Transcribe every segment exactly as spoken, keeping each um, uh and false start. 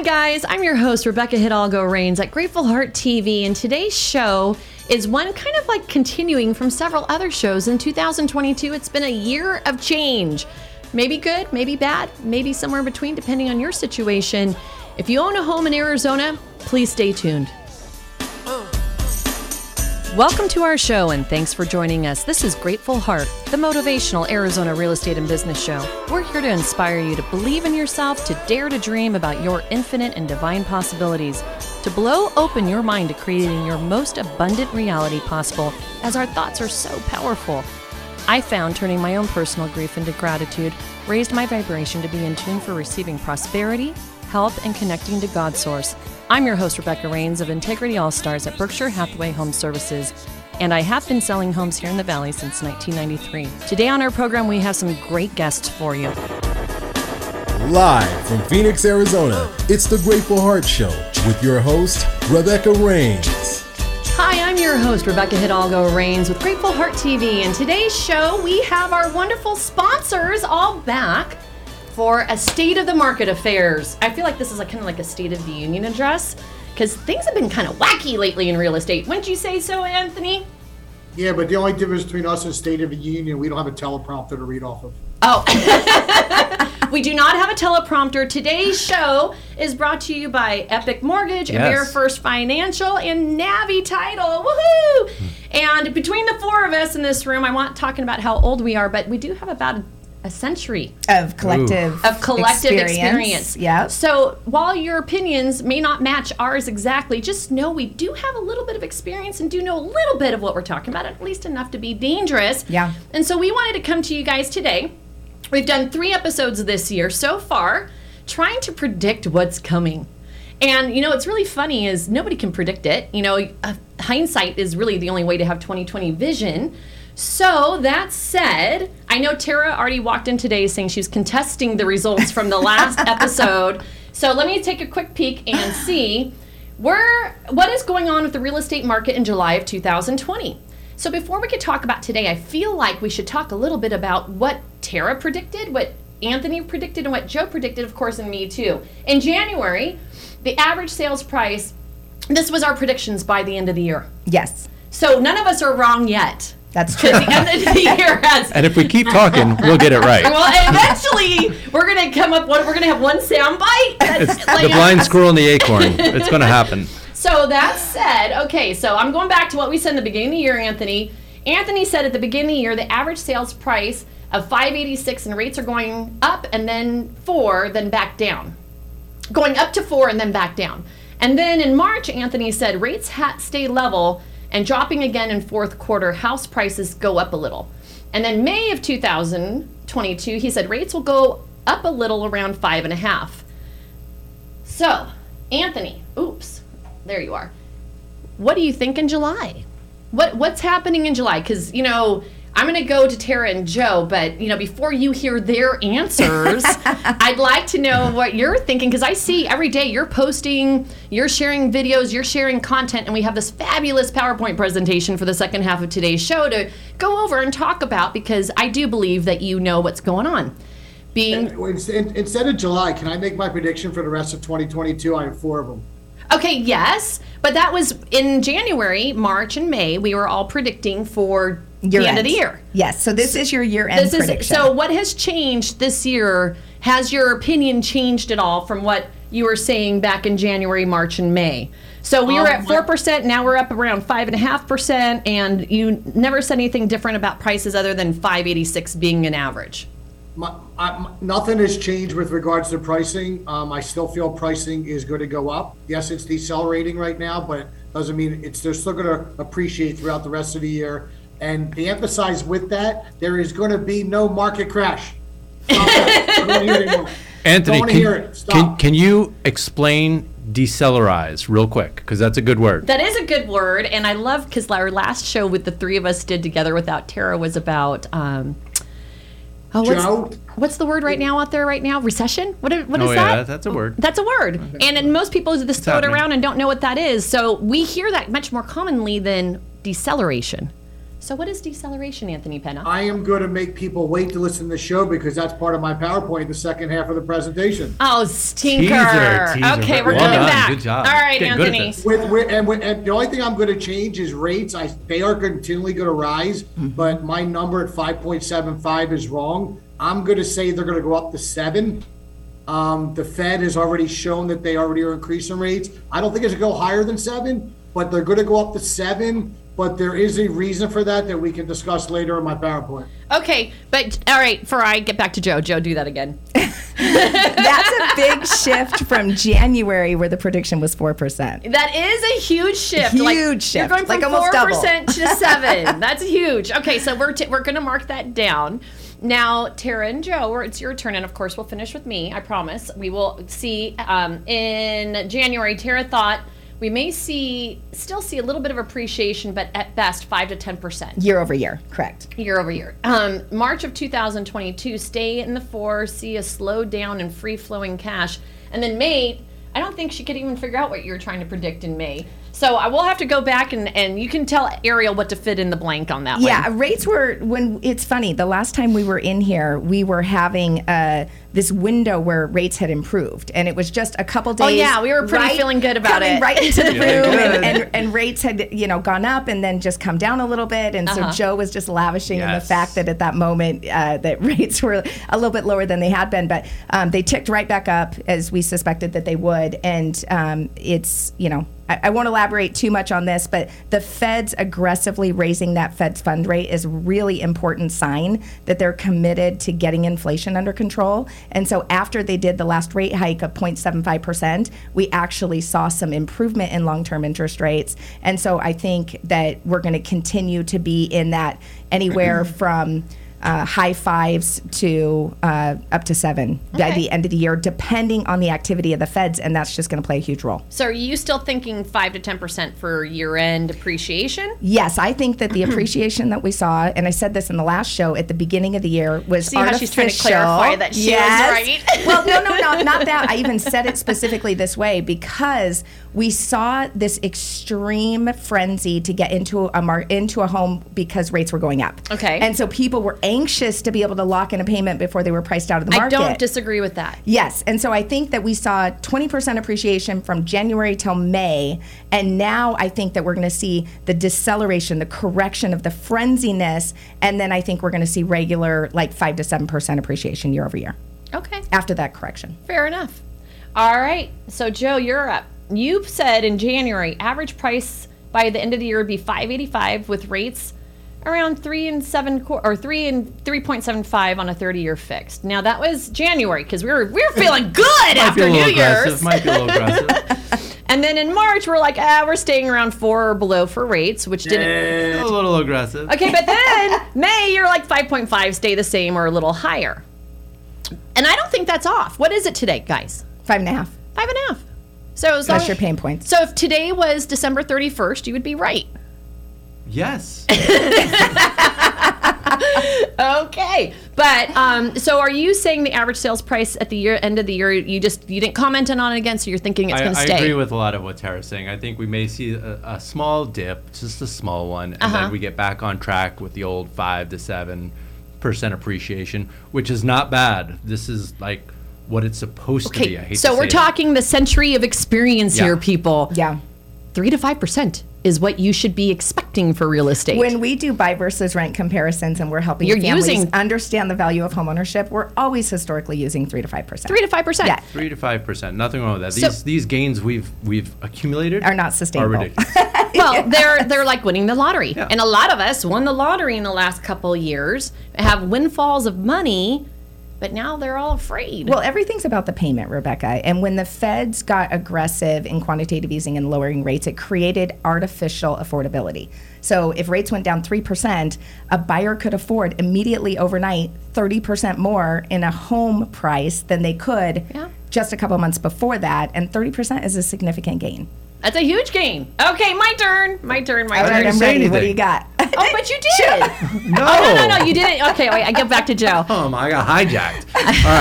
Hi guys, I'm your host Rebecca Hidalgo Rains at Grateful Heart T V, and today's show is one kind of like continuing from several other shows in two thousand twenty-two. It's been a year of change. Maybe good, maybe bad, maybe somewhere in between depending on your situation. If you own a home in Arizona, please stay tuned. Welcome to our show and thanks for joining us. This is Grateful Heart, the motivational Arizona real estate and business show. We're here to inspire you to believe in yourself, to dare to dream about your infinite and divine possibilities, to blow open your mind to creating your most abundant reality possible, as our thoughts are so powerful. I found turning my own personal grief into gratitude raised my vibration to be in tune for receiving prosperity, health, and connecting to God's source. I'm your host, Rebecca Rains of Integrity All-Stars at Berkshire Hathaway Home Services, and I have been selling homes here in the Valley since nineteen ninety-three. Today on our program, we have some great guests for you. Live from Phoenix, Arizona, it's the Grateful Heart Show with your host, Rebecca Rains. Hi, I'm your host, Rebecca Hidalgo Rains with Grateful Heart T V, and today's show, we have our wonderful sponsors all back for a State of the Market Affairs. I feel like this is like, kind of like a State of the Union address, because things have been kind of wacky lately in real estate. Wouldn't you say so, Anthony? Yeah, but the only difference between us and State of the Union, we don't have a teleprompter to read off of. Oh. We do not have a teleprompter. Today's show is brought to you by Epic Mortgage, yes. AmeriFirst Financial, and Navi Title. Woohoo! Mm. And between the four of us in this room, I'm not talking about how old we are, but we do have about a a century of collective Ooh. of collective experience. experience. Yeah. So while your opinions may not match ours exactly, just know we do have a little bit of experience and do know a little bit of what we're talking about, at least enough to be dangerous. Yeah. And so we wanted to come to you guys today. We've done three episodes this year so far, trying to predict what's coming. And you know, it's really funny is nobody can predict it. You know, uh, hindsight is really the only way to have twenty twenty vision. So that said, I know Tara already walked in today saying she's contesting the results from the last episode. So let me take a quick peek and see where, what is going on with the real estate market in July of two thousand twenty. So before we could talk about today, I feel like we should talk a little bit about what Tara predicted, what Anthony predicted, and what Joe predicted, of course, and me too. In January, the average sales price, this was our predictions by the end of the year. Yes. So none of us are wrong yet. That's true. The end of the year has. And if we keep talking, we'll get it right. Well, eventually, we're going to come up, one, we're going to have one soundbite. It's like, the blind squirrel and the acorn. It's going to happen. So that said, okay, so I'm going back to what we said in the beginning of the year, Anthony. Anthony said at the beginning of the year, the average sales price of five eighty-six and rates are going up and then four, then back down. Going up to four and then back down. And then in March, Anthony said rates ha- stay level and dropping again in fourth quarter, house prices go up a little. And then May of two thousand twenty-two, he said rates will go up a little around five and a half. So, Anthony, oops, there you are. What do you think in July? What What's happening in July? Because, you know, I'm gonna go to Tara and Joe, but you know, before you hear their answers, I'd like to know what you're thinking, because I see every day you're posting, you're sharing videos, you're sharing content, and we have this fabulous PowerPoint presentation for the second half of today's show to go over and talk about, because I do believe that you know what's going on. Being in, Instead of July, can I make my prediction for the rest of twenty twenty-two? I have four of them. Okay, yes, but that was in January, March, and May. We were all predicting for Year the end. end of the year. Yes, so this is your year-end this prediction. Is, so what has changed this year? Has your opinion changed at all from what you were saying back in January, March, and May? So we um, were at four percent, now we're up around five point five percent, and you never said anything different about prices other than five eighty-six being an average. My, I, my, nothing has changed with regards to pricing. Um, I still feel pricing is going to go up. Yes, it's decelerating right now, but it doesn't mean it's they're still going to appreciate throughout the rest of the year. And to emphasize with that, there is going to be no market crash. Anthony, can, can, can you explain decelerize real quick? Because that's a good word. That is a good word. And I love, because our last show with the three of us did together without Tara was about, um, oh, what's, Joe? what's the word right now out there right now? Recession? What, what oh, is yeah, that? That's a word. That's a word. And, and most people just throw it around and don't know what that is. So we hear that much more commonly than deceleration. So what is deceleration, Anthony Penna? I am going to make people wait to listen to the show because that's part of my PowerPoint, the second half of the presentation. Oh, stinker. Teaser, teaser. Okay, we're well coming done. back. Good job. All right, Get Anthony. With, with, and, with, and the only thing I'm going to change is rates. I, they are continually going to rise, mm-hmm. but my number at five point seven five is wrong. I'm going to say they're going to go up to seven. Um, the Fed has already shown that they already are increasing rates. I don't think it's going to go higher than seven, but they're going to go up to seven. But there is a reason for that that we can discuss later in my PowerPoint. Okay, but all right, for I get back to Joe. Joe, do that again. That's a big shift from January where the prediction was four percent. That is a huge shift. Huge like, shift. You're going from like almost four percent double. to seven. That's huge. Okay, so we're t- we're going to mark that down. Now, Tara and Joe, it's your turn, and of course we'll finish with me, I promise. We will see um, in January, Tara thought, we may see, still see a little bit of appreciation, but at best five to ten percent. Year over year, correct. Year over year. Um, March of two thousand twenty-two, stay in the four, see a slowdown in free-flowing cash. And then May, I don't think she could even figure out what you were trying to predict in May. So I will have to go back, and, and you can tell Ariel what to fit in the blank on that yeah, one. Yeah, rates were, when it's funny, the last time we were in here, we were having uh, this window where rates had improved, and it was just a couple days. Oh, yeah, we were pretty right, feeling good about it. Right into the room, and, and, and rates had, you know, gone up and then just come down a little bit, and uh-huh. so Joe was just lavishing yes. in the fact that at that moment uh, that rates were a little bit lower than they had been, but um, they ticked right back up, as we suspected that they would, and um, it's, you know, I won't elaborate too much on this, but the Fed's aggressively raising that Fed's fund rate is a really important sign that they're committed to getting inflation under control. And so after they did the last rate hike of zero point seven five percent, we actually saw some improvement in long-term interest rates. And so I think that we're going to continue to be in that anywhere from Uh, high fives to uh, up to seven okay. by the end of the year, depending on the activity of the Feds, and that's just going to play a huge role. So are you still thinking five to ten percent for year-end appreciation? Yes, I think that the appreciation that we saw, and I said this in the last show at the beginning of the year, was See artificial. See how she's trying to clarify that she yes. was right? Well, no, no, no, not that. I even said it specifically this way because we saw this extreme frenzy to get into a, mar- into a home because rates were going up. Okay. And so people were anxious to be able to lock in a payment before they were priced out of the market. I don't disagree with that. Yes, and so I think that we saw twenty percent appreciation from January till May, and now I think that we're going to see the deceleration, the correction of the frenziness, and then I think we're going to see regular like five to seven percent appreciation year over year. Okay. After that correction. Fair enough. All right, so Joe, you're up. You said in January, average price by the end of the year would be five eighty-five with rates around three and seven or three and three point seven five on a thirty-year fixed. Now that was January because we were we were feeling good after New Year's. Might be a little aggressive. And then in March we're like, ah, we're staying around four or below for rates, which didn't. Yeah, a little aggressive. Okay, but then May you're like five point five, stay the same or a little higher. And I don't think that's off. What is it today, guys? Five and a half. Five and a half. So as long that's your pain point. So if today was December thirty-first, you would be right. Yes. Okay, but um, so are you saying the average sales price at the year end of the year? You just you didn't comment on it again, so you're thinking it's going to stay. I agree with a lot of what Tara's saying. I think we may see a, a small dip, just a small one, and uh-huh. then we get back on track with the old five to seven percent appreciation, which is not bad. This is like what it's supposed okay. to be. I hate so to we're say talking it. the century of experience yeah. here, people. Yeah, three to five percent. Is what you should be expecting for real estate. When we do buy versus rent comparisons and we're helping You're families using, understand the value of homeownership, we're always historically using three to five percent. Three to five percent. Yeah. Three to five percent. Nothing wrong with that. So these these gains we've we've accumulated are not sustainable. Are ridiculous. Well, yeah. they're they're like winning the lottery, yeah. and a lot of us won the lottery in the last couple of years, have windfalls of money. But now they're all afraid. Well, everything's about the payment, Rebecca. And when the Feds got aggressive in quantitative easing and lowering rates, it created artificial affordability. So if rates went down three percent, a buyer could afford immediately overnight thirty percent more in a home price than they could yeah. just a couple months before that. And thirty percent is a significant gain. That's a huge gain. Okay, my turn. My turn. My turn. I'm ready. What do you got? Oh, but you did. no. Oh, no, no, no. You didn't. Okay, wait. I get back to Joe. Oh, I got hijacked. All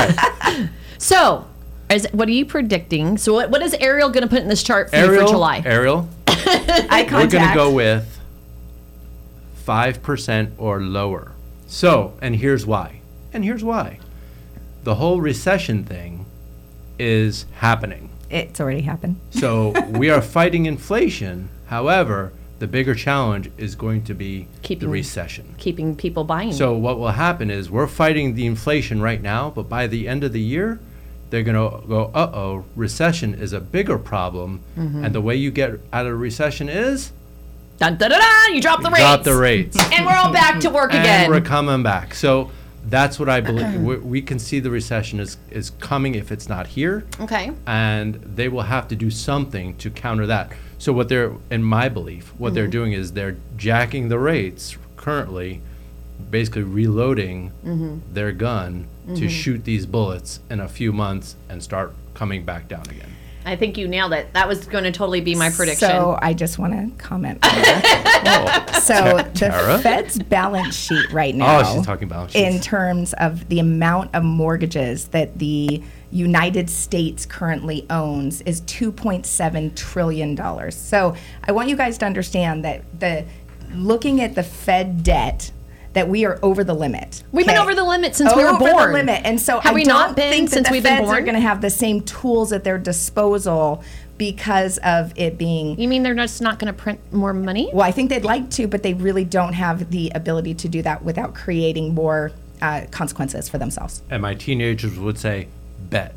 right. So, is, what are you predicting? So, what, what is Ariel going to put in this chart for, Ariel, you for July? Ariel. Eye contact. We're going to go with five percent or lower. So, and here's why. And here's why. The whole recession thing is happening. It's already happened. So we are fighting inflation. However, the bigger challenge is going to be keeping, the recession. Keeping people buying. So what will happen is we're fighting the inflation right now, but by the end of the year, they're going to go, uh-oh, recession is a bigger problem. Mm-hmm. And the way you get out of a recession is? Dun, dun, dun, dun, you drop the rates. Drop the rates. And we're all back to work and again. And we're coming back. So that's what I believe. we, we can see the recession is, is coming if it's not here. Okay. And they will have to do something to counter that. So what they're, in my belief, what mm-hmm. they're doing is they're jacking the rates currently, basically reloading mm-hmm. their gun mm-hmm. to shoot these bullets in a few months and start coming back down again. I think you nailed it. That was going to totally be my prediction. So I just want to comment on that. oh, so T- Tara? The Fed's balance sheet right now, oh, she's talking balance sheets. In terms of the amount of mortgages that the United States currently owns is two point seven trillion dollars. So I want you guys to understand that the looking at the Fed debt, that we are over the limit. We've okay? been over the limit since over we were born. Over the limit. And so have I we don't not been think that since the we've Feds been born? Are going to have the same tools at their disposal because of it being... You mean they're just not going to print more money? Well, I think they'd like to, but they really don't have the ability to do that without creating more uh, consequences for themselves. And my teenagers would say, bet.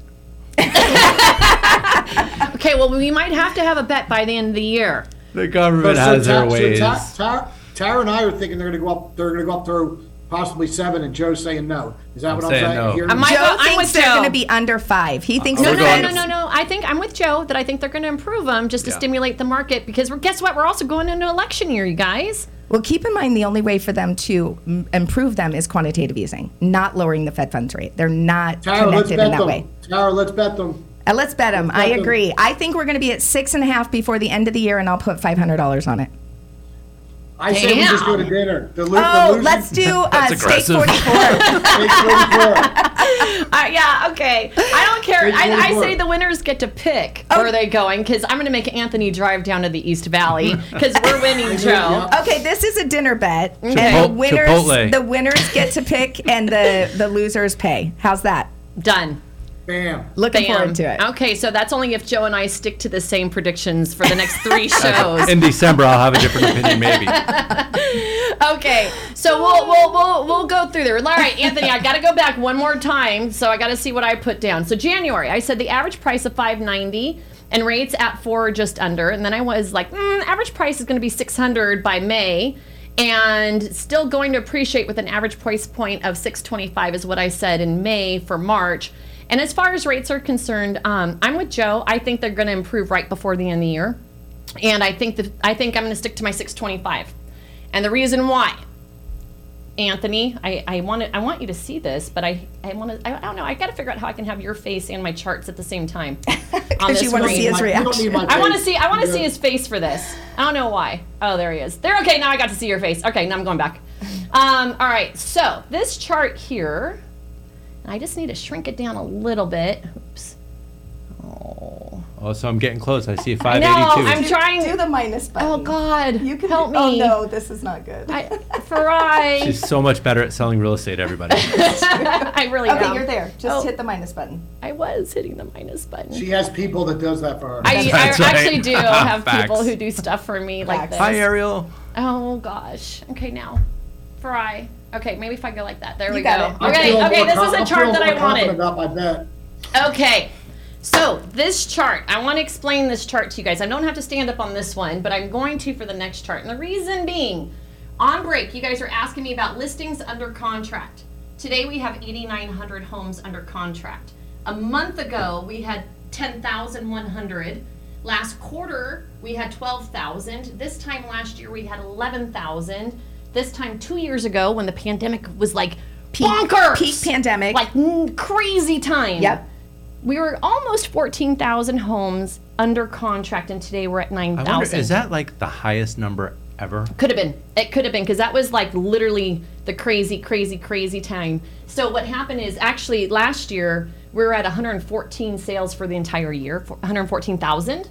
Okay, well, we might have to have a bet by the end of the year. The government so has their ways. So top, top. Tara and I are thinking they're going to go up. They're going to go up through possibly seven, and Joe's saying no. Is that I'm what I'm saying? saying? No. Here Joe well, thinks they're going to be under five. He thinks uh, no, no, no, no, no, no. I think I'm with Joe that I think they're going to improve them just to yeah. stimulate the market because we're guess what? We're also going into election year, you guys. Well, keep in mind the only way for them to m- improve them is quantitative easing, not lowering the Fed funds rate. They're not Tara, connected in that them. way. Tara, let's bet them. Uh, let's bet them. Let's I bet agree. Them. I think we're going to be at six and a half before the end of the year, and I'll put five hundred dollars on it. I say we just go to dinner. The lo- oh, the let's do uh, Steak forty-four. Steak forty-four. Uh, yeah, okay. I don't care. I, I say the winners get to pick oh. where they're going because I'm going to make Anthony drive down to the East Valley because we're winning, Joe. Okay, this is a dinner bet. Okay. And the winners, Chipotle. the winners get to pick and the, the losers pay. How's that? Done. Bam. Looking Bam. forward to it. Okay, so that's only if Joe and I stick to the same predictions for the next three shows. In December, I'll have a different opinion, maybe. Okay, so we'll we'll we'll we'll go through there. All right, Anthony, I got to go back one more time, so I got to see what I put down. So January, I said the average price of five ninety and rates at four just under, and then I was like, mm, average price is going to be six hundred by May. And still going to appreciate with an average price point of six twenty-five is what I said in May for March. And as far as rates are concerned, um, I'm with Joe. I think they're going to improve right before the end of the year. And I think the, I think I'm going to stick to my six twenty-five. And the reason why, Anthony, I, I want to, I want you to see this, but I, I want to, I don't know. I got to figure out how I can have your face and my charts at the same time. Because you want to see his reaction. I want to see, I want to yeah. see his face for this. I don't know why. Oh, there he is. There. Okay, now I got to see your face. Okay, now I'm going back. Um, all right. So this chart here. I just need to shrink it down a little bit. Oops. Oh. Oh, so I'm getting close. I see five eighty-two. No, I'm trying. Do the minus button. Oh, God. You can help me. Oh, no, this is not good. I, Farai. She's so much better at selling real estate, everybody. I really okay, am. Okay, you're there. Just oh. hit the minus button. I was hitting the minus button. She has people that does that for her. I, I right. actually do have people who do stuff for me Facts. like this. Hi, Ariel. Oh, gosh. Okay, now. Farai. Okay, maybe if I go like that. There you we go. It. Okay, okay, this com- is a chart that I wanted. Up, I bet. Okay, so this chart, I want to explain this chart to you guys. I don't have to stand up on this one, but I'm going to for the next chart. And the reason being, on break, you guys are asking me about listings under contract. Today we have eighty-nine hundred homes under contract. A month ago, we had ten thousand one hundred. Last quarter, we had twelve thousand. This time last year, we had eleven thousand. This time two years ago when the pandemic was like peak, bonkers. Peak pandemic. Like mm, crazy time. Yep. We were almost fourteen thousand homes under contract, and today we're at nine thousand. Is that like the highest number ever? Could have been. It could have been because that was like literally the crazy, crazy, crazy time. So what happened is actually last year we were at one hundred fourteen sales for the entire year, one hundred fourteen thousand.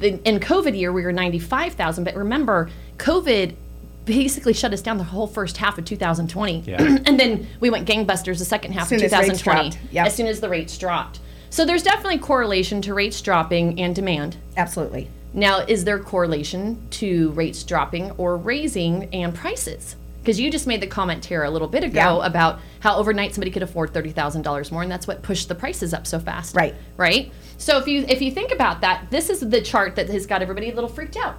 In COVID year we were ninety-five thousand, but remember COVID basically shut us down the whole first half of two thousand twenty. Yeah. And then we went gangbusters the second half of two thousand twenty, yep. as soon as the rates dropped. So there's definitely correlation to rates dropping and demand. Absolutely. Now, is there correlation to rates dropping or raising and prices? Because you just made the comment, Tara, a little bit ago yeah. about how overnight somebody could afford thirty thousand dollars more, and that's what pushed the prices up so fast. Right. Right? So if you if you think about that, this is the chart that has got everybody a little freaked out.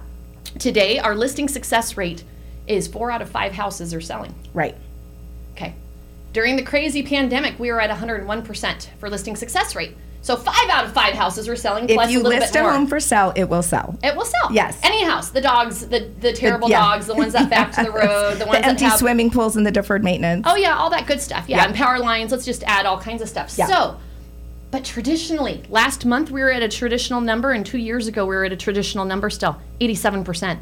Today, our listing success rate is four out of five houses are selling. Right. Okay. During the crazy pandemic, we were at one hundred one percent for listing success rate. So five out of five houses were selling, plus a little bit more. If you list a home for sale, it will sell. It will sell. Yes. Any house. The dogs, the, the terrible the, yeah. dogs, the ones that back to the road, the ones the that empty have, swimming pools and the deferred maintenance. Oh, yeah, all that good stuff. Yeah, yeah. And power lines. Let's just add all kinds of stuff. Yeah. So, but traditionally, last month we were at a traditional number, and two years ago we were at a traditional number still, eighty-seven percent.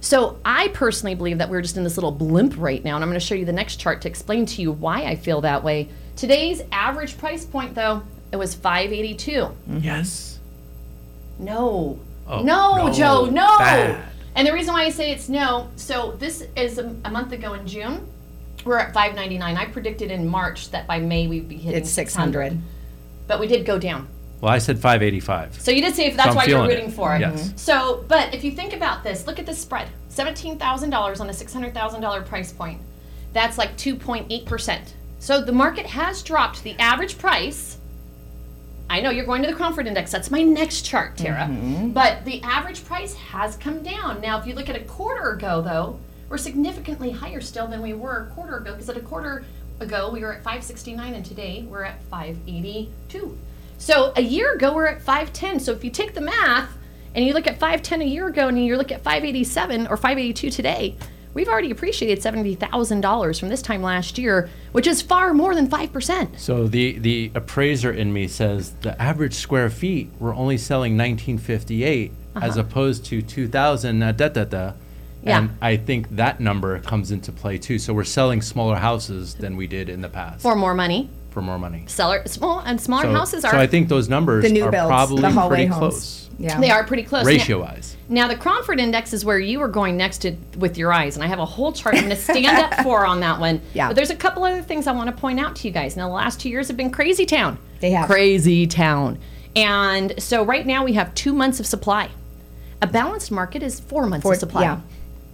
So I personally believe that we're just in this little blimp right now, and I'm going to show you the next chart to explain to you why I feel that way. Today's average price point, though, it was five eighty-two. Yes. No. Oh, no, no, Joe, no. Bad. And the reason why I say it's no, so this is a, a month ago in June, we're at five ninety-nine. I predicted in March that by May we'd be hitting it's six hundred. six hundred. But we did go down. Well, I said five eighty-five. So you did say if that's so why you're rooting it. For it. Yes. Mm-hmm. So, but if you think about this, look at this spread. seventeen thousand dollars on a six hundred thousand dollars price point. That's like two point eight percent. So the market has dropped the average price. I know you're going to the Cromford Index. That's my next chart, Tara. Mm-hmm. But the average price has come down. Now, if you look at a quarter ago, though, we're significantly higher still than we were a quarter ago, because at a quarter ago, we were at five sixty-nine, and today we're at five eighty-two. So a year ago, we're at five ten. So if you take the math and you look at five ten a year ago and you look at five eighty-seven or five eighty-two today, we've already appreciated seventy thousand dollars from this time last year, which is far more than five percent. So the, the appraiser in me says the average square feet, we're only selling nineteen fifty-eight uh-huh. as opposed to two thousand, uh, da da da. Yeah. And I think that number comes into play too. So we're selling smaller houses than we did in the past. For more money. For more money. Seller, small and smaller so, houses are. So I think those numbers the new are builds, probably the hallway pretty homes. Close. Yeah. They are pretty close. Ratio-wise. Now, now the Cromford Index is where you were going next to with your eyes, and I have a whole chart I'm going to stand up for on that one. Yeah. But there's a couple other things I want to point out to you guys. Now, the last two years have been crazy town. They have. Crazy town. And so right now we have two months of supply. A balanced market is four months four, of supply. Yeah.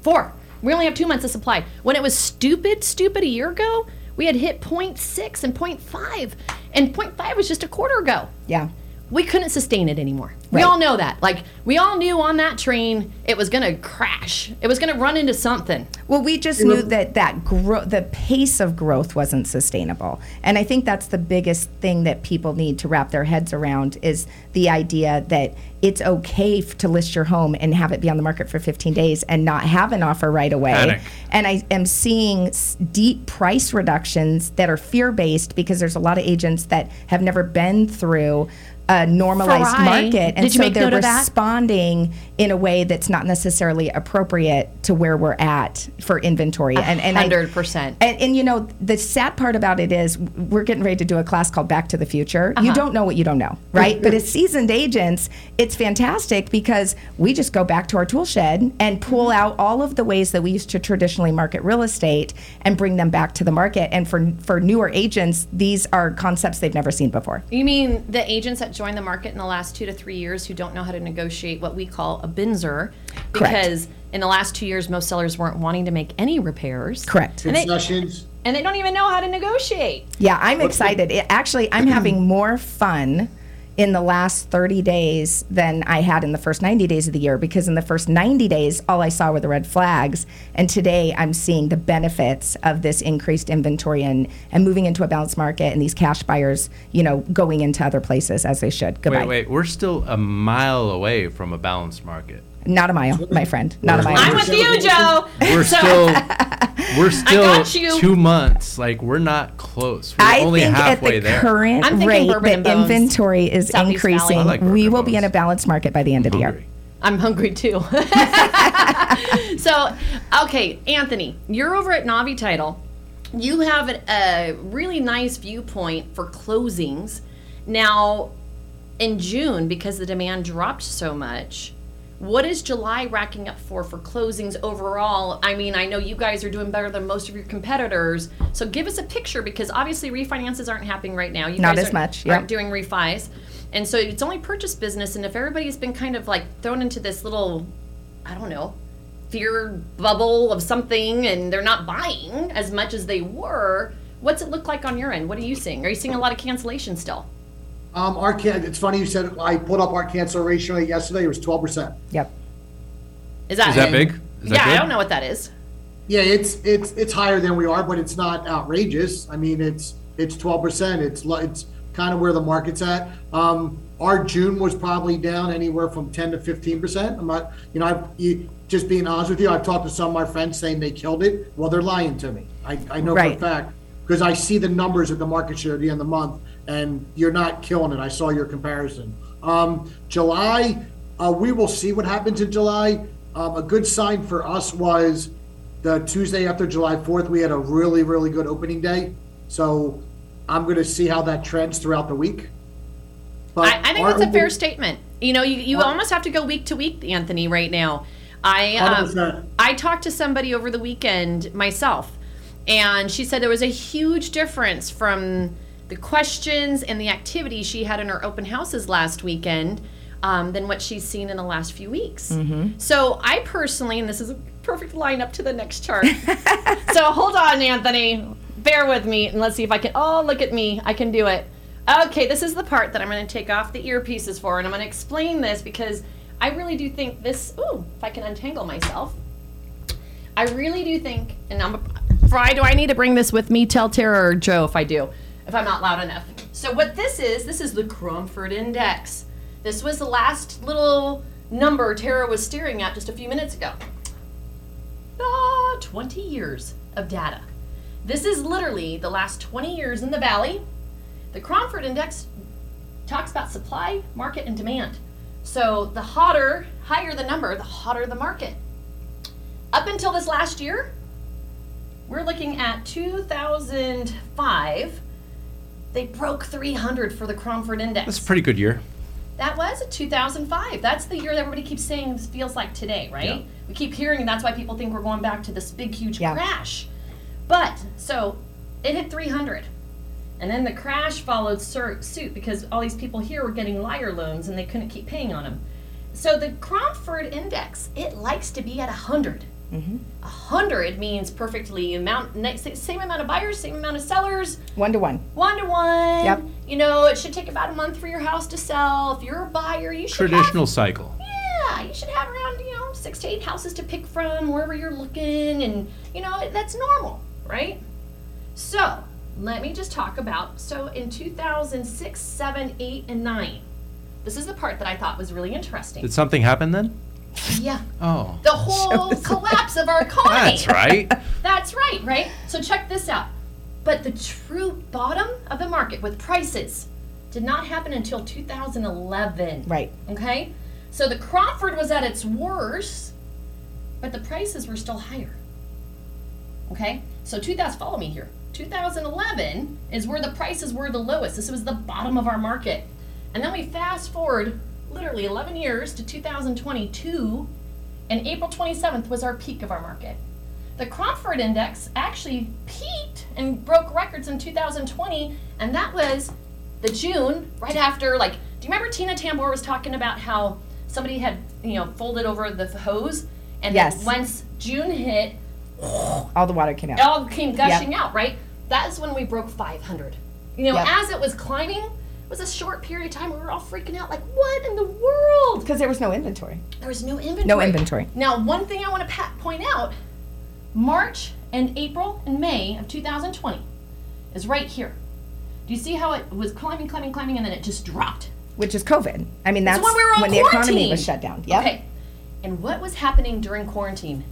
Four. We only have two months of supply. When it was stupid, stupid a year ago, we had hit zero point six and zero point five, and zero point five was just a quarter ago. Yeah. We couldn't sustain it anymore. Right. We all know that. Like, we all knew on that train it was going to crash. It was going to run into something. Well, we just mm-hmm. knew that that gro- the pace of growth wasn't sustainable. And I think that's the biggest thing that people need to wrap their heads around is the idea that it's okay f- to list your home and have it be on the market for fifteen days and not have an offer right away. Panic. And I am seeing s- deep price reductions that are fear-based because there's a lot of agents that have never been through a normalized Fry. Market, and so they're responding in a way that's not necessarily appropriate to where we're at for inventory. And and one hundred percent. I, and, and you know, the sad part about it is we're getting ready to do a class called Back to the Future. Uh-huh. You don't know what you don't know, right? But as seasoned agents, it's fantastic because we just go back to our tool shed and pull out all of the ways that we used to traditionally market real estate and bring them back to the market. And for for newer agents, these are concepts they've never seen before. You mean the agents that join the market in the last two to three years who don't know how to negotiate what we call a binzer, because correct. In the last two years most sellers weren't wanting to make any repairs. Correct. And concessions. They, and they don't even know how to negotiate. Yeah, I'm What's excited. It, actually, I'm having more fun in the last thirty days than I had in the first ninety days of the year, because in the first ninety days, all I saw were the red flags. And today I'm seeing the benefits of this increased inventory and, and moving into a balanced market and these cash buyers, you know, going into other places as they should. Goodbye. Wait, wait, we're still a mile away from a balanced market. Not a mile, my friend. Not a mile. I'm with you, Joe. We're so, still, we're still two months. Like, we're not close. We're I only think halfway at the there. Current I'm rate that inventory is Southeast increasing. Like we will bones. Be in a balanced market by the end I'm of the hungry. Year. I'm hungry too. So, okay, Anthony, you're over at Navi Title. You have a really nice viewpoint for closings. Now, in June, because the demand dropped so much, What is July racking up for for closings overall? I mean, I know you guys are doing better than most of your competitors. So give us a picture, because obviously refinances aren't happening right now. You Not guys as much. Yep. aren't doing refis. And so it's only purchase business. And if everybody's been kind of like thrown into this little, I don't know, fear bubble of something, and they're not buying as much as they were, what's it look like on your end? What are you seeing? Are you seeing a lot of cancellations still? Um, our can- It's funny you said, I pulled up our cancellation rate yesterday. It was twelve percent. Yep. Is that, is that big? Is that yeah, good? I don't know what that is. Yeah, it's it's it's higher than we are, but it's not outrageous. I mean, it's it's twelve percent. It's it's kind of where the market's at. Um, our June was probably down anywhere from ten to fifteen percent. I'm not, you know, I've, you, just being honest with you, I've talked to some of my friends saying they killed it. Well, they're lying to me. I, I know right. for a fact, because I see the numbers of the market share at the end of the month, and you're not killing it. I saw your comparison. Um, July, uh, we will see what happens in July. Um, a good sign for us was the Tuesday after July fourth, we had a really, really good opening day. So I'm gonna see how that trends throughout the week. But I, I think that's a fair statement. You know, you, you uh, almost have to go week to week, Anthony, right now. I um, I talked to somebody over the weekend myself, and she said there was a huge difference from the questions and the activity she had in her open houses last weekend um, than what she's seen in the last few weeks. Mm-hmm. So I personally, and this is a perfect line up to the next chart. So hold on, Anthony, bear with me, and let's see if I can, oh, look at me, I can do it. Okay, this is the part that I'm gonna take off the earpieces for, and I'm gonna explain this, because I really do think this, ooh, if I can untangle myself, I really do think, and I'm, Fry, do I need to bring this with me? Tell Tara or Joe if I do, if I'm not loud enough. So what this is, this is the Cromford Index. This was the last little number Tara was staring at just a few minutes ago. Ah, twenty years of data. This is literally the last twenty years in the Valley. The Cromford Index talks about supply, market, and demand. So the hotter, higher the number, the hotter the market. Up until this last year, we're looking at two thousand five. They broke three hundred for the Cromford Index. That's a pretty good year. That was a two thousand five. That's the year that everybody keeps saying feels like today, right? Yeah. We keep hearing that's why people think we're going back to this big, huge yeah. crash. But, so, it hit three hundred. And then the crash followed sur- suit because all these people here were getting liar loans and they couldn't keep paying on them. So the Cromford Index, it likes to be at one hundred. Mm-hmm. one hundred means perfectly amount, same amount of buyers, same amount of sellers. One to one. One to one. Yep. You know, it should take about a month for your house to sell. If you're a buyer, you should Traditional have, cycle. Yeah, you should have around, you know, six to eight houses to pick from wherever you're looking. And, you know, that's normal, right? So let me just talk about, so in two thousand six, seven, eight, and nine, this is the part that I thought was really interesting. Did something happen then? Yeah. Oh. The whole collapse of our economy. That's right. That's right, right? So check this out. But the true bottom of the market with prices did not happen until two thousand eleven. Right. Okay? So the Cromford was at its worst, but the prices were still higher. Okay? So two thousand, follow me here. two thousand eleven is where the prices were the lowest. This was the bottom of our market. And then we fast forward literally eleven years to two thousand twenty-two, and April twenty-seventh was our peak of our market. The Cromford Index actually peaked and broke records in two thousand twenty, and that was the June right after, like, do you remember Tina Tamboer was talking about how somebody had, you know, folded over the hose, and yes. then once June hit, all the water came out. It all came gushing yep. out, right? That is when we broke five hundred. You know, yep. as it was climbing, it was a short period of time. We were all freaking out, like, what in the world? Because there was no inventory. There was no inventory. No inventory. Now, one thing I want to point out, March and April and May of two thousand twenty is right here. Do you see how it was climbing, climbing, climbing, and then it just dropped? Which is COVID. I mean, that's, that's when, we were on when the economy was shut down. Yep. Okay. And what was happening during quarantine?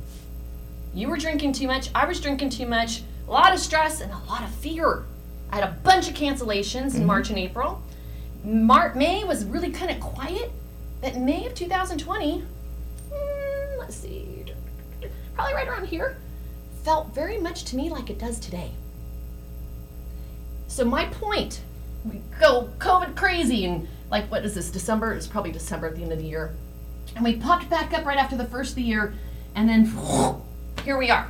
You were drinking too much. I was drinking too much. A lot of stress and a lot of fear. I had a bunch of cancellations mm-hmm. in March and April. Mar- May was really kind of quiet, but May of two thousand twenty, mm, let's see, probably right around here, felt very much to me like it does today. So my point, we go COVID crazy, and like, what is this, December? It's probably December at the end of the year. And we popped back up right after the first of the year, and then here we are.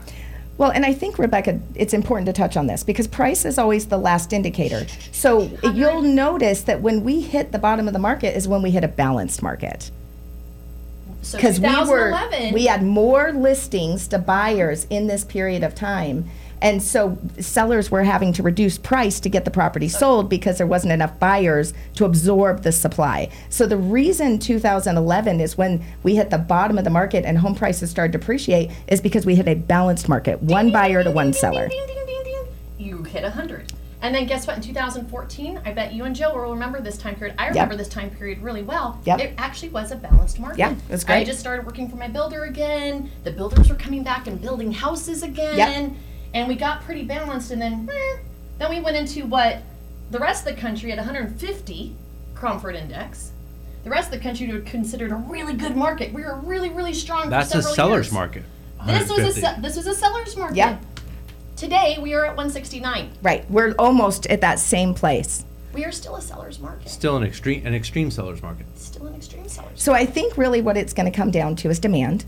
Well, and I think, Rebecca, it's important to touch on this because price is always the last indicator. So you'll notice that when we hit the bottom of the market is when we hit a balanced market. So twenty eleven. We, were, we had more listings to buyers in this period of time. And so sellers were having to reduce price to get the property sold because there wasn't enough buyers to absorb the supply. So the reason two thousand eleven is when we hit the bottom of the market and home prices started to depreciate is because we hit a balanced market, one ding, buyer ding, to ding, one ding, seller. Ding, ding, ding, ding, ding. You hit one hundred. And then guess what, in two thousand fourteen, I bet you and Jill will remember this time period. I remember yep. this time period really well. Yep. It actually was a balanced market. Yeah, that's great. I just started working for my builder again. The builders were coming back and building houses again. Yep. And we got pretty balanced, and then eh, then we went into what the rest of the country at one hundred fifty Cromford Index. The rest of the country would considered a really good market. We were really, really strong. That's for several a seller's years. Market. This was a this was a seller's market. Yeah. Today we are at one sixty-nine. Right, we're almost at that same place. We are still a seller's market. Still an extreme an extreme seller's market. Still an extreme seller's market. So I think really what it's going to come down to is demand.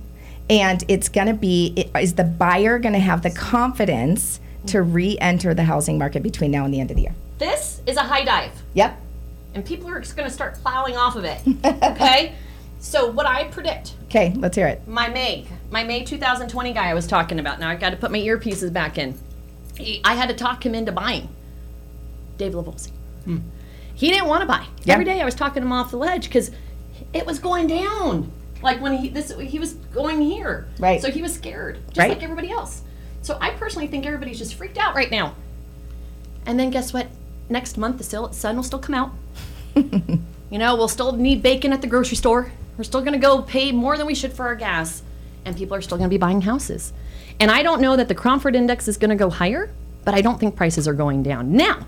And it's going to be, is the buyer going to have the confidence to re-enter the housing market between now and the end of the year? This is a high dive. Yep. And people are going to start plowing off of it, okay? So what I predict. Okay, let's hear it. My May, my May two thousand twenty guy I was talking about. Now I've got to put my earpieces back in. He, I had to talk him into buying. Dave LaVolsey. Hmm. He didn't want to buy. Yep. Every day I was talking him off the ledge because it was going down. Like when he this he was going here, right? So he was scared, just right. like everybody else. So I personally think everybody's just freaked out right now. And then guess what? Next month the sun will still come out. You know, we'll still need bacon at the grocery store. We're still going to go pay more than we should for our gas, and people are still going to be buying houses. And I don't know that the Cromford Index is going to go higher, but I don't think prices are going down. Now,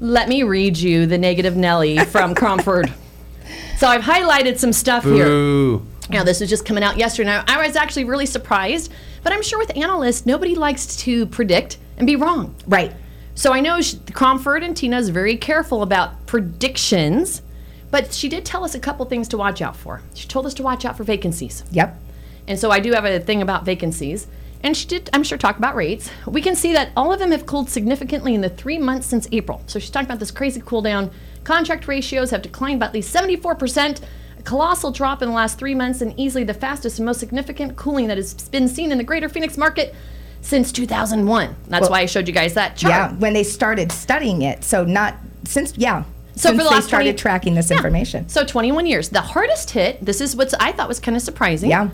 let me read you the negative Nelly from Cromford. So I've highlighted some stuff Boo. Here. Now, this was just coming out yesterday. Now, I was actually really surprised, but I'm sure with analysts, nobody likes to predict and be wrong. Right. So I know she, Cromford and Tina is very careful about predictions, but she did tell us a couple things to watch out for. She told us to watch out for vacancies. Yep. And so I do have a thing about vacancies, and she did, I'm sure, talk about rates. We can see that all of them have cooled significantly in the three months since April. So she's talking about this crazy cool down. Contract ratios have declined by at least seventy-four percent. Colossal drop in the last three months and easily the fastest and most significant cooling that has been seen in the greater Phoenix market since two thousand one. That's well, why I showed you guys that chart. Yeah, when they started studying it. So not since, yeah, so since for the last they started twenty, tracking this yeah, information. So twenty-one years. The hardest hit, this is what I thought was kind of surprising. Yeah.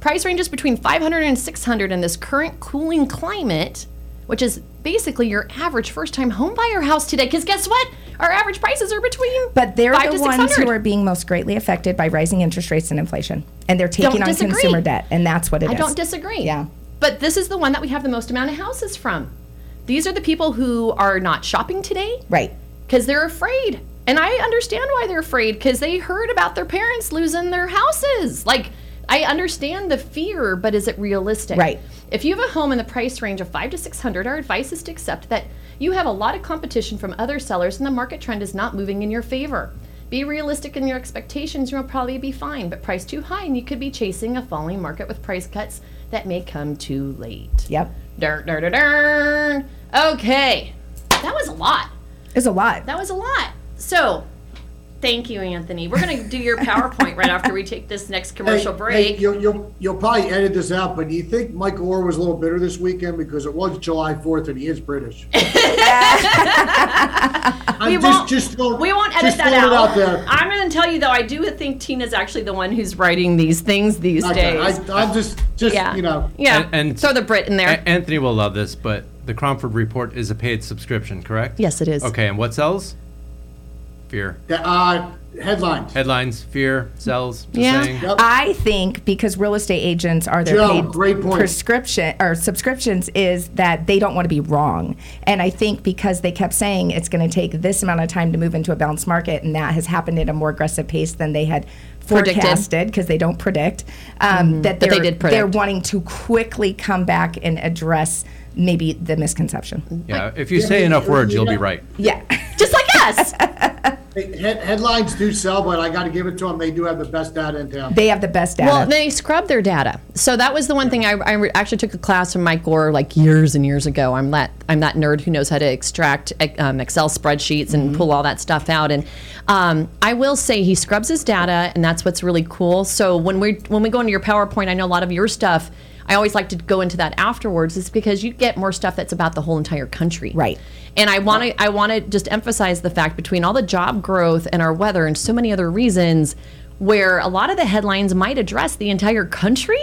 Price ranges between five hundred and six hundred in this current cooling climate, which is basically your average first-time homebuyer house today. Because guess what? Our average prices are between But they're the ones who are being most greatly affected by rising interest rates and inflation. And they're taking on consumer debt. And that's what it is. I don't disagree. Yeah. But this is the one that we have the most amount of houses from. These are the people who are not shopping today. Right. Because they're afraid. And I understand why they're afraid. Because they heard about their parents losing their houses. Like, I understand the fear, but is it realistic? Right. If you have a home in the price range of five to six hundred, our advice is to accept that you have a lot of competition from other sellers and the market trend is not moving in your favor. Be realistic in your expectations, you'll probably be fine, but price too high and you could be chasing a falling market with price cuts that may come too late. Yep. Dun, dun, dun, dun. Okay. That was a lot. It was a lot. That was a lot. So, thank you, Anthony. We're going to do your PowerPoint right after we take this next commercial hey, break. Hey, you'll, you'll, you'll probably edit this out, but do you think Mike Gore was a little bitter this weekend because it was July fourth and he is British? I'm we, just, won't, just going, we won't edit just that out. out there. I'm going to tell you, though, I do think Tina's actually the one who's writing these things these okay, days. I, I'm just, just yeah. you know. Yeah, and, and throw the Brit in there. Anthony will love this, but the Cromford Report is a paid subscription, correct? Yes, it is. Okay, and what sells? Fear. Uh, headlines. Headlines, fear, sells. Just yeah. saying. Yep. I think because real estate agents are their Joe, paid prescription or subscriptions is that they don't want to be wrong. And I think because they kept saying it's going to take this amount of time to move into a balanced market, and that has happened at a more aggressive pace than they had forecasted because they don't predict, um, mm-hmm. that they're, they did predict. They're wanting to quickly come back and address maybe the misconception. Yeah, if you say enough words, you'll be right. Yeah. Just like us. Head, headlines do sell, but I got to give it to them. They do have the best data in town. They have the best data. Well, they scrub their data. So that was the one thing. I, I actually took a class from Mike Gore like years and years ago. I'm that I'm that nerd who knows how to extract um, Excel spreadsheets and mm-hmm. pull all that stuff out. And um, I will say he scrubs his data, and that's what's really cool. So when we when we go into your PowerPoint, I know a lot of your stuff. I always like to go into that afterwards, is because you get more stuff that's about the whole entire country. Right. And I want to I want to just emphasize the fact, between all the job growth and our weather and so many other reasons, where a lot of the headlines might address the entire country,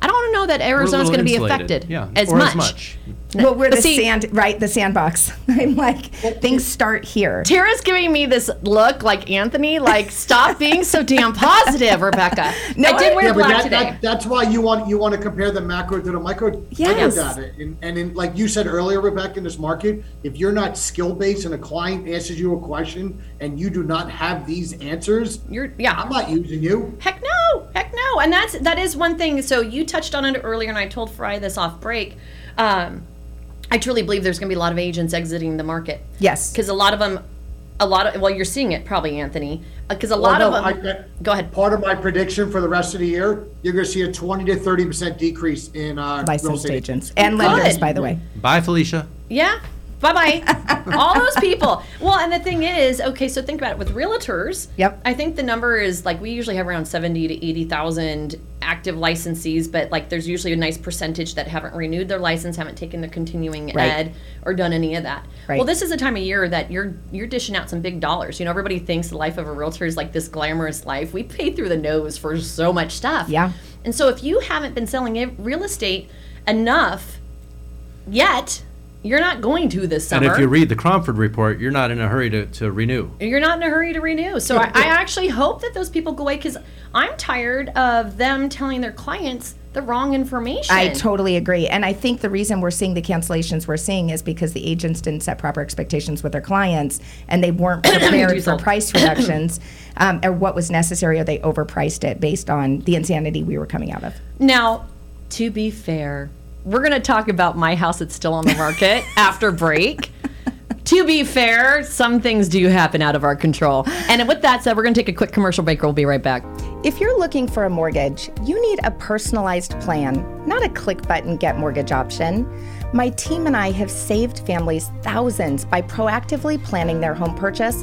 I don't know that Arizona's going to be affected yeah. as, or much. as much. No. Well, we're but the see, sand, right? The sandbox. I'm like, things start here. Tara's giving me this look, like Anthony, like stop being so damn positive, Rebecca. No, I did wear yeah, black that, today. That, that's why you want you want to compare the macro to the micro. Yes. Data. And, and in, like you said earlier, Rebecca, in this market, if you're not skill based and a client asks you a question and you do not have these answers, you're yeah, I'm not using you. Heck no, heck no. And that's that is one thing. So you touched on it earlier, and I told Fry this off break. Um, I truly believe there's going to be a lot of agents exiting the market. Yes. Because a lot of them, a lot of, well, you're seeing it probably, Anthony, because a lot well, no, of them, I, go ahead. Part of my prediction for the rest of the year, you're going to see a twenty to thirty percent decrease in uh, licensed agents and lenders, by the way. Bye, Felicia. Yeah. Bye-bye. All those people. Well, and the thing is, okay, so think about it. With realtors, yep. I think the number is, like, we usually have around seventy to eighty thousand active licensees, but, like, there's usually a nice percentage that haven't renewed their license, haven't taken the continuing right. ed, or done any of that. Right. Well, this is a time of year that you're you're dishing out some big dollars. You know, everybody thinks the life of a realtor is, like, this glamorous life. We pay through the nose for so much stuff. Yeah. And so if you haven't been selling real estate enough yet, you're not going to this summer. And if you read the Cromford report, you're not in a hurry to, to renew. You're not in a hurry to renew. So I, I actually hope that those people go away, because I'm tired of them telling their clients the wrong information. I totally agree. And I think the reason we're seeing the cancellations we're seeing is because the agents didn't set proper expectations with their clients, and they weren't prepared for price reductions um, or what was necessary, or they overpriced it based on the insanity we were coming out of. Now, to be fair, we're going to talk about my house that's still on the market after break. To be fair, some things do happen out of our control. And with that said, we're going to take a quick commercial break. We'll be right back. If you're looking for a mortgage, you need a personalized plan, not a click button get mortgage option. My team and I have saved families thousands by proactively planning their home purchase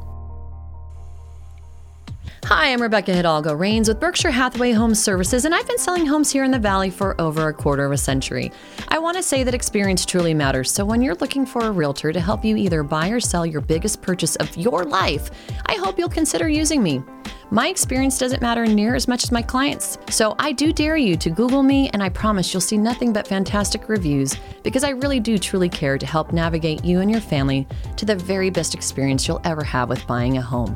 Hi, I'm Rebecca Hidalgo Rains with Berkshire Hathaway Home Services, and I've been selling homes here in the Valley for over a quarter of a century. I want to say that experience truly matters, so when you're looking for a realtor to help you either buy or sell your biggest purchase of your life, I hope you'll consider using me. My experience doesn't matter near as much as my clients, so I do dare you to Google me, and I promise you'll see nothing but fantastic reviews, because I really do truly care to help navigate you and your family to the very best experience you'll ever have with buying a home.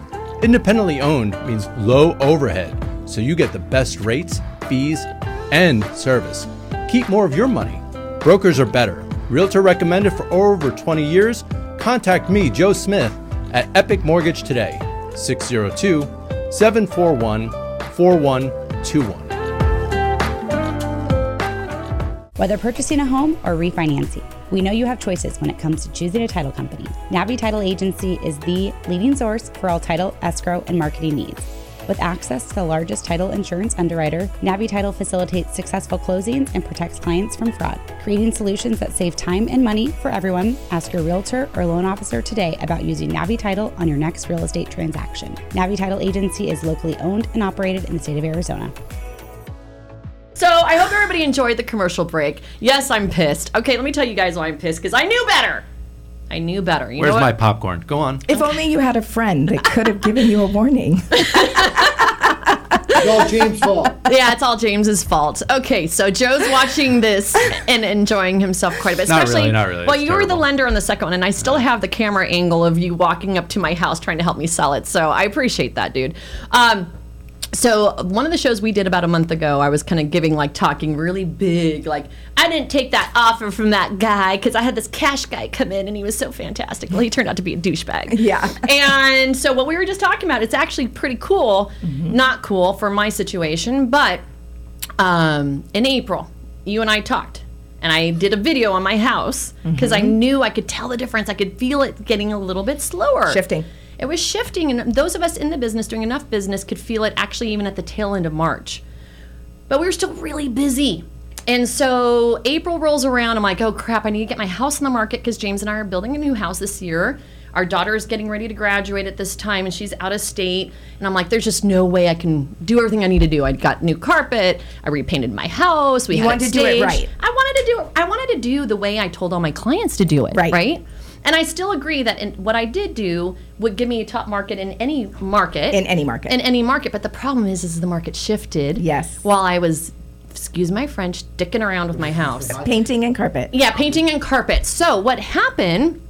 Independently owned means low overhead, so you get the best rates, fees, and service. Keep more of your money. Brokers are better. Realtor recommended for over twenty years. Contact me, Joe Smith, at Epic Mortgage today, six oh two, seven four one, four one two one. Whether purchasing a home or refinancing, we know you have choices when it comes to choosing a title company. Navi Title Agency is the leading source for all title, escrow, and marketing needs. With access to the largest title insurance underwriter, Navi Title facilitates successful closings and protects clients from fraud, creating solutions that save time and money for everyone. Ask your realtor or loan officer today about using Navi Title on your next real estate transaction. Navi Title Agency is locally owned and operated in the state of Arizona. So I hope everybody enjoyed the commercial break. Yes, I'm pissed. Okay, let me tell you guys why I'm pissed, because I knew better. I knew better. You Where's know my popcorn? Go on. If only you had a friend that could have given you a warning. It's all James' fault. Yeah, it's all James's fault. Okay, so Joe's watching this and enjoying himself quite a bit. Especially, not really, not really. Well, it's you terrible. Were the lender on the second one, and I still have the camera angle of you walking up to my house trying to help me sell it, so I appreciate that, dude. Um, so one of the shows we did about a month ago, I was kind of giving, like, talking really big, like, I didn't take that offer from that guy because I had this cash guy come in and he was so fantastic. Well, he turned out to be a douchebag. Yeah. And so what we were just talking about, it's actually pretty cool, mm-hmm. not cool for my situation, but um, in April, you and I talked. And I did a video on my house because mm-hmm. I knew I could tell the difference. I could feel it getting a little bit slower. Shifting. It was shifting, and those of us in the business doing enough business could feel it actually even at the tail end of March. But we were still really busy. And so April rolls around. I'm like, oh, crap, I need to get my house on the market because James and I are building a new house this year. Our daughter is getting ready to graduate at this time, and she's out of state. And I'm like, there's just no way I can do everything I need to do. I got new carpet. I repainted my house. We you had wanted to do it right. I wanted to do it. I wanted to do the way I told all my clients to do it, right? right? And I still agree that in, what I did do would give me a top market in any market. In any market. In any market. But the problem is, is the market shifted. Yes. While I was, excuse my French, dicking around with my house. Painting and carpet. Yeah, painting and carpet. So what happened,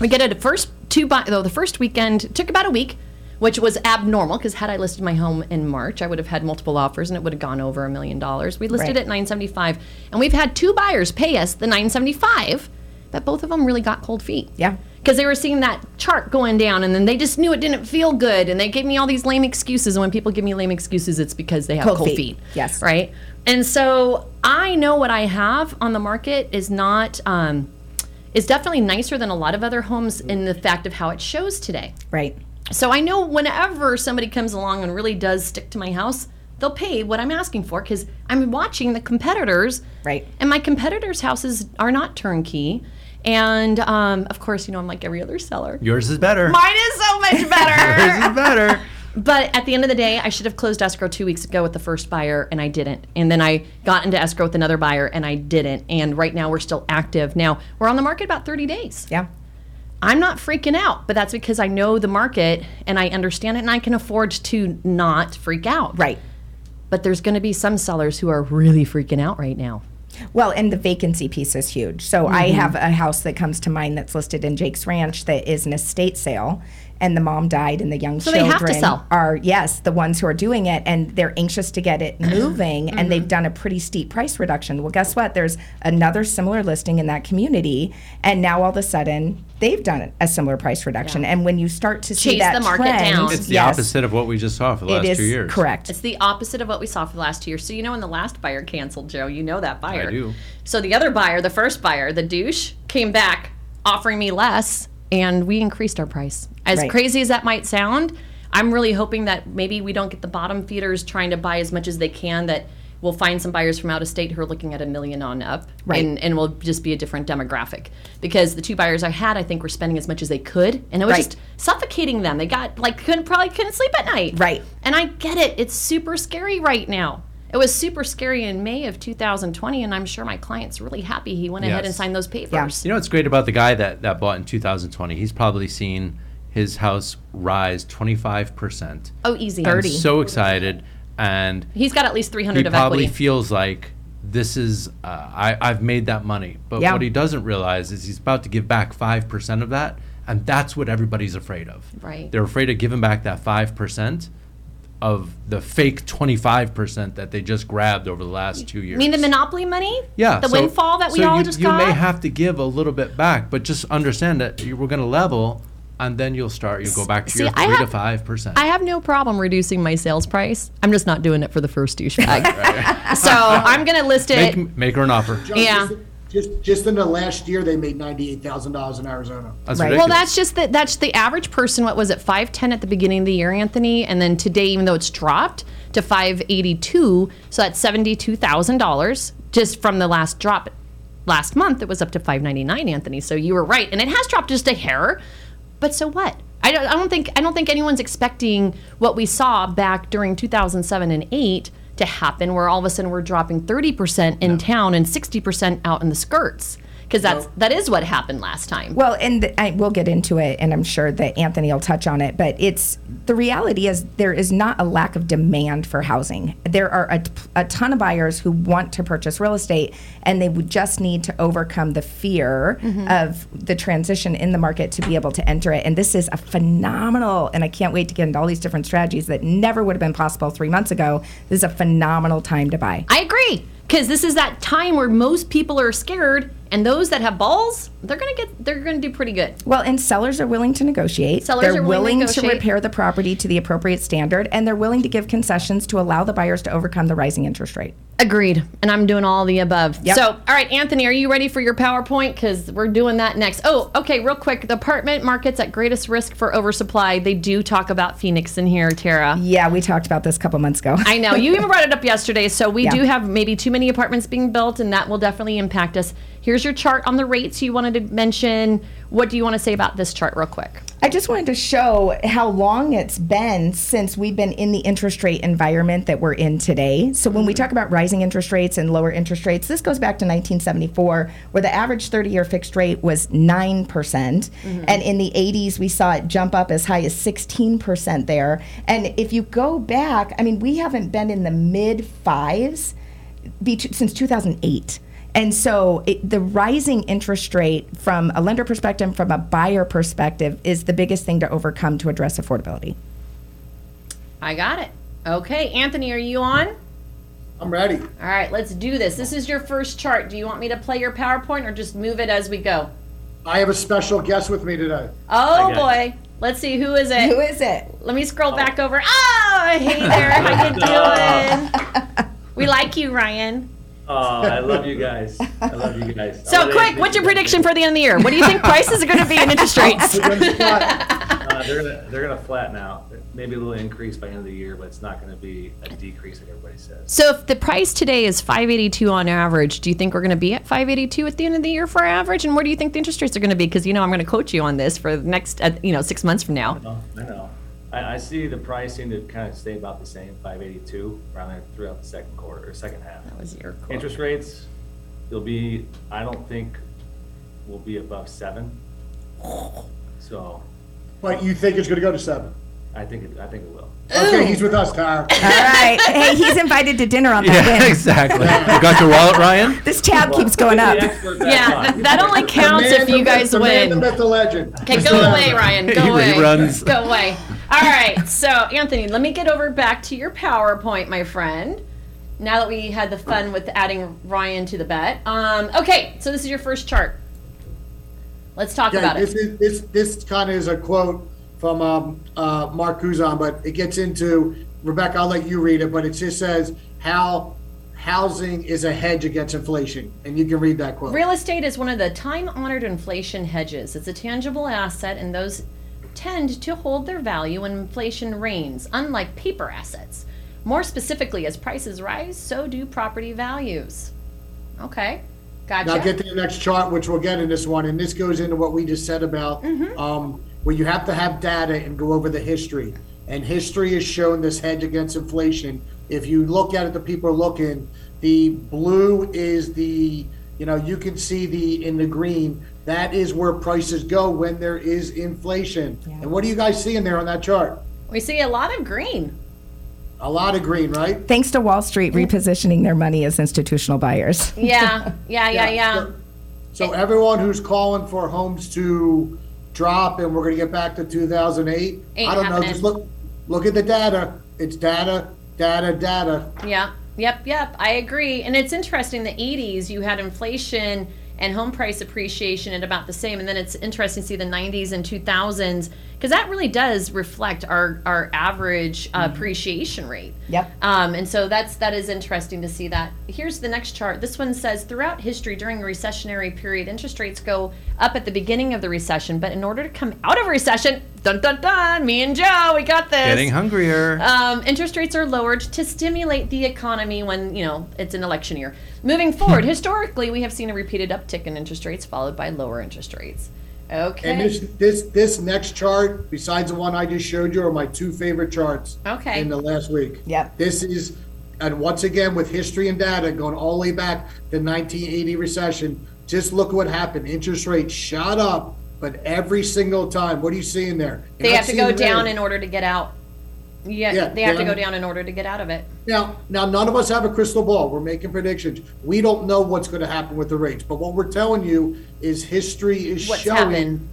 we get it the first two, though the first weekend, it took about a week, which was abnormal, because had I listed my home in March, I would have had multiple offers and it would have gone over a million dollars. We listed right. at nine seventy-five, and we've had two buyers pay us the nine seventy-five. But both of them really got cold feet. Yeah. Because they were seeing that chart going down, and then they just knew it didn't feel good, and they gave me all these lame excuses. And when people give me lame excuses, it's because they have cold, cold feet. feet. Yes. Right? And so I know what I have on the market is not um, is definitely nicer than a lot of other homes in the fact of how it shows today. Right. So I know whenever somebody comes along and really does stick to my house, they'll pay what I'm asking for, because I'm watching the competitors. Right. And my competitors' houses are not turnkey. And, um, of course, you know, I'm like every other seller. Yours is better. Mine is so much better. Yours is better. But at the end of the day, I should have closed escrow two weeks ago with the first buyer, and I didn't. And then I got into escrow with another buyer, and I didn't. And right now we're still active. Now, we're on the market about thirty days. Yeah. I'm not freaking out, but that's because I know the market, and I understand it, and I can afford to not freak out. Right. But there's going to be some sellers who are really freaking out right now. Well, and the vacancy piece is huge. So mm-hmm. I have a house that comes to mind that's listed in Jake's Ranch that is an estate sale, and the mom died, and the young so children they have to sell. Are, yes, the ones who are doing it, and they're anxious to get it moving, mm-hmm. and they've done a pretty steep price reduction. Well, guess what? There's another similar listing in that community, and now all of a sudden, they've done a similar price reduction. Yeah. And when you start to see Chase that the market trend, down. It's the yes, opposite of what we just saw for the last is two years. Correct. It's the opposite of what we saw for the last two years. So you know when the last buyer canceled, Joe, you know that buyer. I do. So the other buyer, the first buyer, the douche, came back offering me less, and we increased our price. As right. crazy as that might sound, I'm really hoping that maybe we don't get the bottom feeders trying to buy as much as they can, that we'll find some buyers from out of state who are looking at a million on up, right. and, and we'll just be a different demographic. Because the two buyers I had, I think, were spending as much as they could, and it was right. just suffocating them. They got, like, couldn't probably couldn't sleep at night. Right. And I get it. It's super scary right now. It was super scary in May of two thousand twenty, and I'm sure my client's really happy he went yes. ahead and signed those papers. Yeah. You know what's great about the guy that, that bought in two thousand twenty? He's probably seen his house rise twenty-five percent. Oh, easy. thirty. I'm so excited. And he's got at least three hundred of equity. He probably feels like this is, uh, I, I've made that money. But yeah. what he doesn't realize is he's about to give back five percent of that. And that's what everybody's afraid of. Right. They're afraid of giving back that five percent of the fake twenty-five percent that they just grabbed over the last two years. You mean the monopoly money? Yeah. The so, windfall that we so all you, just you got? You may have to give a little bit back, but just understand that you we're going to level. And then you'll start, you'll go back to See, your three have, to five percent. I have no problem reducing my sales price. I'm just not doing it for the first douchebag. So I'm gonna list it. Make, make her an offer. Yeah. Just just in the last year, they made ninety-eight thousand dollars in Arizona. That's right. Well, that's just the, that's the average person. What was it, five ten at the beginning of the year, Anthony? And then today, even though it's dropped to five eighty-two, so that's seventy-two thousand dollars just from the last drop. Last month, it was up to five ninety-nine, Anthony. So you were right. And it has dropped just a hair. But so what? I don't, I don't think I don't think anyone's expecting what we saw back during two thousand seven and eight to happen, where all of a sudden we're dropping thirty percent in no. town and sixty percent out in the skirts, because that's no. that is what happened last time. Well, and the, I, we'll get into it, and I'm sure that Anthony will touch on it, but it's the reality is there is not a lack of demand for housing. There are a, a ton of buyers who want to purchase real estate, and they would just need to overcome the fear mm-hmm. of the transition in the market to be able to enter it. And this is a phenomenal, and I can't wait to get into all these different strategies that never would have been possible three months ago. This is a phenomenal time to buy. I agree, because this is that time where most people are scared. And those that have balls, they're gonna get, they're gonna do pretty good. Well, and sellers are willing to negotiate. Sellers they're are willing, willing to, to repair the property to the appropriate standard, and they're willing to give concessions to allow the buyers to overcome the rising interest rate. Agreed. And I'm doing all the above. Yep. So, all right, Anthony, are you ready for your PowerPoint? Because we're doing that next. Oh, okay, real quick. The apartment market's at greatest risk for oversupply. They do talk about Phoenix in here, Tara. Yeah, we talked about this a couple months ago. I know. You even brought it up yesterday. So we yeah. do have maybe too many apartments being built, and that will definitely impact us. Here's your chart on the rates you wanted to mention. What do you want to say about this chart real quick? I just wanted to show how long it's been since we've been in the interest rate environment that we're in today. So when we talk about rising interest rates and lower interest rates, this goes back to nineteen seventy-four, where the average thirty-year fixed rate was nine percent. Mm-hmm. And in the eighties, we saw it jump up as high as sixteen percent there. And if you go back, I mean, we haven't been in the mid-fives since two thousand eight. And so it, the rising interest rate from a lender perspective, from a buyer perspective, is the biggest thing to overcome to address affordability. I got it. Okay, Anthony, are you on? I'm ready. All right, let's do this. This is your first chart. Do you want me to play your PowerPoint or just move it as we go? I have a special guest with me today. Oh, boy. Let's see, who is it? Who is it? Let me scroll oh. back over. Oh, hey there. How you doing? We like you, Ryan. Oh, I love you guys. I love you guys. So quick, what's your prediction for the end of the year? What do you think prices are going to be in interest rates? uh, they're going to they're going to flatten out. Maybe a little increase by the end of the year, but it's not going to be a decrease like everybody says. So if the price today is five eighty-two on average, do you think we're going to be at five eighty-two at the end of the year for our average? And where do you think the interest rates are going to be? Because you know I'm going to coach you on this for the next uh, you know six months from now. I know. I know. I, I see the pricing to kind of stay about the same, five eighty-two, around there throughout the second quarter or second half. That was your quarter. Interest rates, they'll be, I don't think, will be above seven. So. But you think it's going to go to seven? I think it. I think it will. Okay, he's with us, Tara. All right. Hey, he's invited to dinner on that yeah, win. Exactly. You got your wallet, Ryan? This tab well, keeps going up. Yeah, that only counts if you guys the win. The man, the myth, the legend. Okay, go away, Ryan. Go he away. Reruns. Go away. All right. So, Anthony, let me get over back to your PowerPoint, my friend. Now that we had the fun with adding Ryan to the bet. Um, okay, so this is your first chart. Let's talk yeah, about this it. Is, this this kind of is a quote from um, uh, Mark Cousin, but it gets into, Rebecca, I'll let you read it, but it just says how housing is a hedge against inflation. And you can read that quote. Real estate is one of the time-honored inflation hedges. It's a tangible asset, and those tend to hold their value when inflation reigns, unlike paper assets. More specifically, as prices rise, so do property values. Okay, gotcha. Now get to the next chart, which we'll get in this one, and this goes into what we just said about mm-hmm. um, where you have to have data and go over the history. And history has shown this hedge against inflation. If you look at it, the people are looking, the blue is the, you know, you can see the, in the green, that is where prices go when there is inflation. Yeah. And what do you guys see in there on that chart? We see a lot of green. A lot of green, right? Thanks to Wall Street repositioning their money as institutional buyers. Yeah, yeah, yeah, yeah. yeah. So, so everyone who's calling for homes to drop and we're going to get back to two thousand eight. Ain't I don't happening. know. Just look, look at the data. It's data, data, data. Yeah. Yep. Yep. I agree. And it's interesting. The eighties, you had inflation and home price appreciation at about the same. And then it's interesting to see the nineties and two thousands, because that really does reflect our, our average uh, appreciation rate. Yep. Um, and so that's that is interesting to see that. Here's the next chart. This one says, throughout history, during a recessionary period, interest rates go up at the beginning of the recession. But in order to come out of a recession, dun, dun, dun, me and Joe, we got this. Getting hungrier. Um, interest rates are lowered to stimulate the economy when, you know, it's an election year. Moving forward, historically, we have seen a repeated uptick in interest rates followed by lower interest rates. Okay. And this, this this next chart, besides the one I just showed you, are my two favorite charts. Okay. In the last week. Yep. This is, and once again, with history and data going all the way back to the nineteen eighty recession, just look what happened. Interest rates shot up, but every single time, what are you seeing there? You're they have to go down in order to get out. Yeah, yeah, they have down. to go down in order to get out of it. Now, now, none of us have a crystal ball. We're making predictions. We don't know what's going to happen with the rates. But what we're telling you is history is what's showing happened.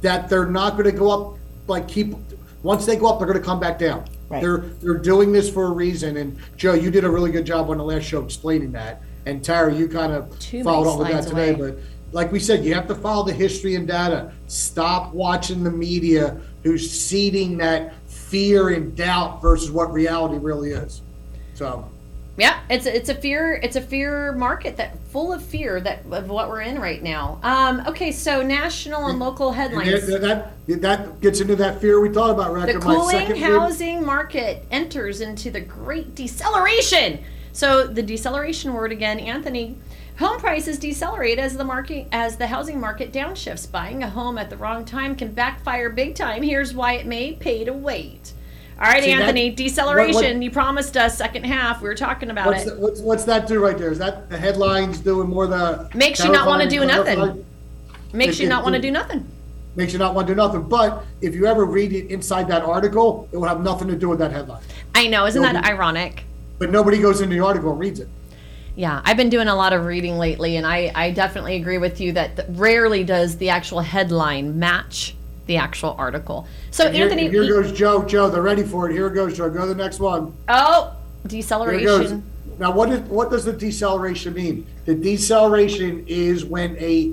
that they're not going to go up. Like keep once they go up, they're going to come back down. Right. They're they're doing this for a reason. And Joe, you did a really good job on the last show explaining that. And Tara, you kind of Too followed all of that today. Away. But like we said, you have to follow the history and data. Stop watching the media who's seeding that fear and doubt versus what reality really is. So, yeah, it's it's a fear it's a fear market that full of fear that of what we're in right now. Um, okay, so national and local headlines. And that, that that gets into that fear we talked about. Right? The cooling housing week. market enters into the great deceleration. So the deceleration word again, Anthony. Home prices decelerate as the market as the housing market downshifts. Buying a home at the wrong time can backfire big time. Here's why it may pay to wait. All right, See, Anthony, that, deceleration. What, what, you promised us second half. We were talking about what's it. The, what's, what's that do right there? Is that the headlines doing more the makes you not want to do nothing? Makes you not want to do nothing. Makes you not want to do nothing. But if you ever read it inside that article, it will have nothing to do with that headline. I know, isn't nobody, that ironic? But nobody goes into the article and reads it. Yeah, I've been doing a lot of reading lately, and I, I definitely agree with you that th- rarely does the actual headline match the actual article. So, and Anthony... Here, here goes Joe. Joe, they're ready for it. Here goes Joe. Go to the next one. Oh, deceleration. Now, what is, what does the deceleration mean? The deceleration is when a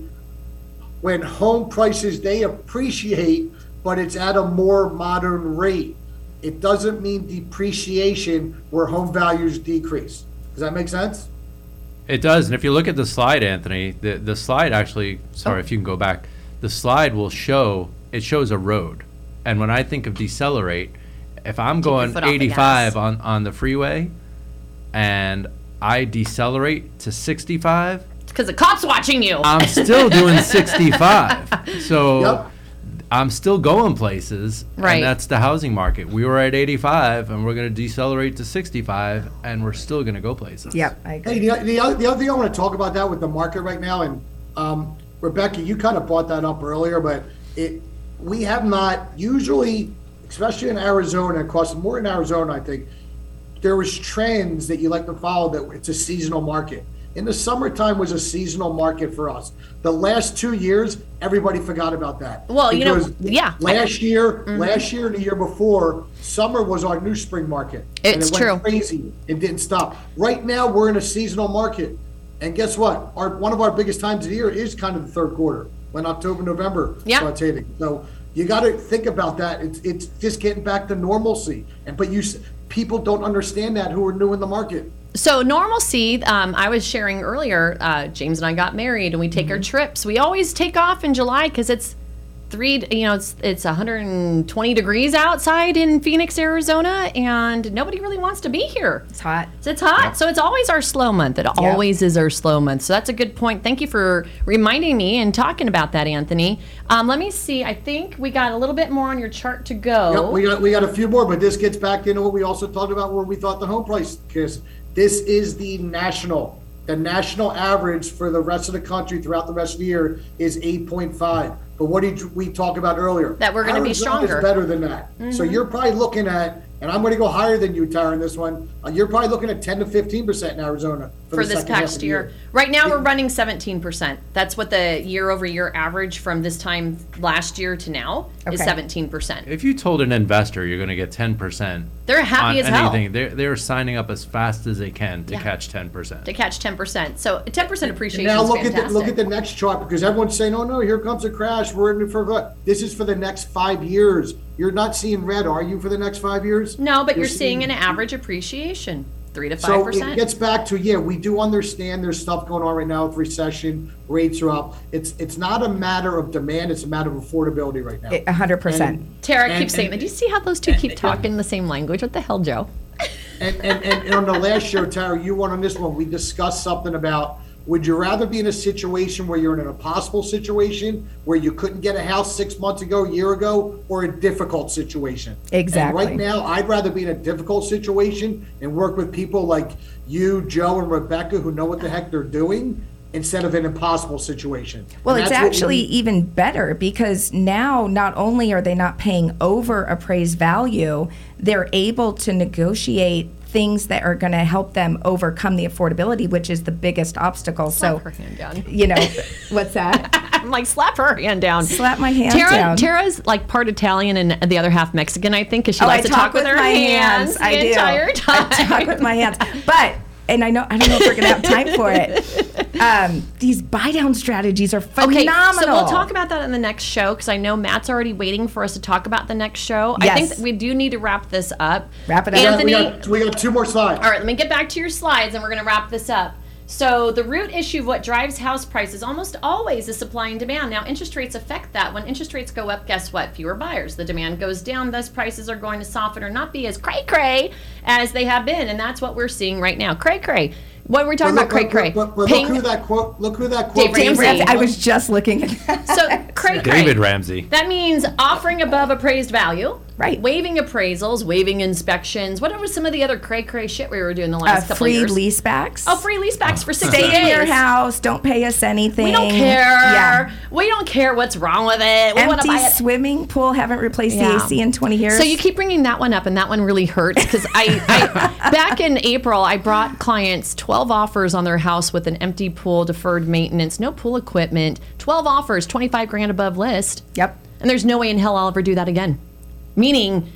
when home prices, they appreciate, but it's at a more modern rate. It doesn't mean depreciation where home values decrease. Does that make sense? It does, and if you look at the slide, Anthony, the, the slide actually, sorry, oh. if you can go back, the slide will show, it shows a road. And when I think of decelerate, if I'm Keep going eighty-five on, on the freeway and I decelerate to sixty-five. It's because the cop's watching you. I'm still doing sixty-five. So yep. I'm still going places, right. And that's the housing market. We were at eighty-five, and we're going to decelerate to sixty-five, and we're still going to go places. Yep, I agree. Hey, the, the, other, the other thing I want to talk about that with the market right now, and um, Rebecca, you kind of brought that up earlier, but it we have not usually, especially in Arizona, across more in Arizona, I think, there was trends that you like to follow that it's a seasonal market. In the summertime was a seasonal market for us. The last two years, everybody forgot about that. Well, you know, yeah. Last year, mm-hmm. last year and the year before, summer was our new spring market. It's true. And it went crazy. It didn't stop. Right now, we're in a seasonal market. And guess what? Our One of our biggest times of the year is kind of the third quarter, when October, November yeah. starts hitting. So you got to think about that. It's it's just getting back to normalcy. And But you people don't understand that who are new in the market. So normalcy, um, I was sharing earlier, uh, James and I got married and we take mm-hmm. our trips. We always take off in July because it's three, you know, it's it's one hundred twenty degrees outside in Phoenix, Arizona, and nobody really wants to be here. It's hot. So it's hot. Yeah. So it's always our slow month. It yeah. always is our slow month. So that's a good point. Thank you for reminding me and talking about that, Anthony. Um, let me see. I think we got a little bit more on your chart to go. Yep, we got we got a few more, but this gets back into what we also talked about where we thought the home price kiss. This is the national. The national average for the rest of the country throughout the rest of the year is eight point five. But what did we talk about earlier? That we're going to be stronger. Is better than that. Mm-hmm. So you're probably looking at, and I'm going to go higher than you, Tara, in this one. Uh, you're probably looking at ten to fifteen percent in Arizona For, for this past year. year. Right now we're running seventeen percent. That's what the year over year average from this time last year to now okay. is seventeen percent. If you told an investor you're going to get ten percent, they're happy as anything, hell. They're, they're signing up as fast as they can to yeah. catch ten percent. To catch ten percent. So ten percent appreciation and now look is fantastic. At the, look at the next chart because everyone's saying, oh no, here comes a crash. We're in for good. This is for the next five years. You're not seeing red, are you, for the next five years? No, but you're, you're seeing, seeing an average appreciation. three to five percent. So it gets back to, yeah, we do understand there's stuff going on right now with recession, rates are up. It's it's not a matter of demand, it's a matter of affordability right now. one hundred percent. And, Tara and, keeps saying that. Do you see how those two and, keep and, talking and, the same language? What the hell, Joe? And, and, and on the last show, Tara, you went on this one, we discussed something about, would you rather be in a situation where you're in an impossible situation, where you couldn't get a house six months ago, a year ago, or a difficult situation? Exactly. And right now, I'd rather be in a difficult situation and work with people like you, Joe, and Rebecca, who know what the heck they're doing, instead of an impossible situation. Well, it's actually even better because now not only are they not paying over appraised value, they're able to negotiate things that are going to help them overcome the affordability, which is the biggest obstacle. Slap so, her hand down. You know, what's that? I'm like, slap her hand down. Slap my hand Tara, down. Tara's like part Italian and the other half Mexican, I think, because she oh, likes I to talk, talk with, with her my hands, hands I the do. entire time. I talk with my hands. But, and I know I don't know if we're going to have time for it. Um, these buy-down strategies are phenomenal. Okay, so we'll talk about that in the next show because I know Matt's already waiting for us to talk about the next show. Yes. I think that we do need to wrap this up. Wrap it up. Anthony, we got, we got two more slides. All right, let me get back to your slides and we're going to wrap this up. So the root issue of what drives house prices almost always is supply and demand. Now, interest rates affect that. When interest rates go up, guess what? Fewer buyers. The demand goes down. Thus, prices are going to soften or not be as cray-cray as they have been. And that's what we're seeing right now. Cray-cray. What were we talking look, about, look, Cray Cray? Look, look, look who that quote. Look who that quote. Dave Ramsey. I was just looking at that. So Cray Cray. David Ramsey. That means offering above appraised value. Right. Waiving appraisals, waiving inspections. What was some of the other Cray Cray shit we were doing the last uh, couple of years? Free leasebacks. Oh, free leasebacks for sixty days. Stay in your house. Don't pay us anything. We don't care. Yeah. We don't care what's wrong with it. We want to buy it. Empty swimming pool. Haven't replaced yeah. the A C in twenty years. So you keep bringing that one up, and that one really hurts because I, I back in April I brought clients twelve. twelve offers on their house with an empty pool, deferred maintenance, no pool equipment, twelve offers, twenty-five grand above list. Yep. And there's no way in hell I'll ever do that again. Meaning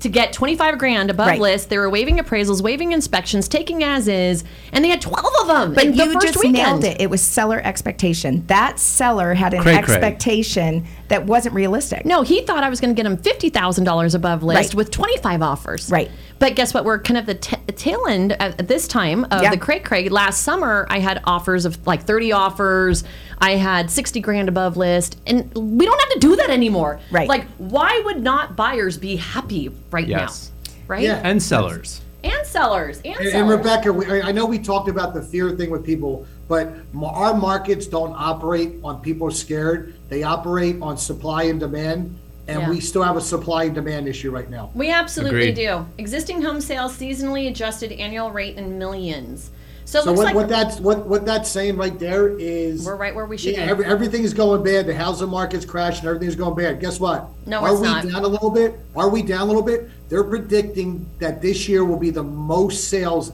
to get twenty-five grand above right. list, they were waiving appraisals, waiving inspections, taking as is, and they had twelve of them. But in you the first just weekend. nailed it. It was seller expectation. That seller had an cray, expectation cray. that wasn't realistic. No, he thought I was going to get him fifty thousand dollars above list right. with twenty-five offers. Right. But guess what? We're kind of the t- tail end at this time of yeah. the cray cray. Last summer, I had offers of like thirty offers. I had sixty grand above list, and we don't have to do that anymore. Right? Like, why would not buyers be happy right yes. now? Right? Yeah. And sellers. And sellers. And, and, sellers. and Rebecca, we, I know we talked about the fear thing with people, but our markets don't operate on people scared. They operate on supply and demand. And yeah. we still have a supply and demand issue right now. We absolutely Agreed. do. Existing home sales seasonally adjusted annual rate in millions. So, it so looks what, like what that's what, what that's saying right there is we're right where we should. Yeah, every, everything is going bad. The housing market's crashing. Everything's going bad. Guess what? No, are it's we not. down a little bit? Are we down a little bit? They're predicting that this year will be the most sales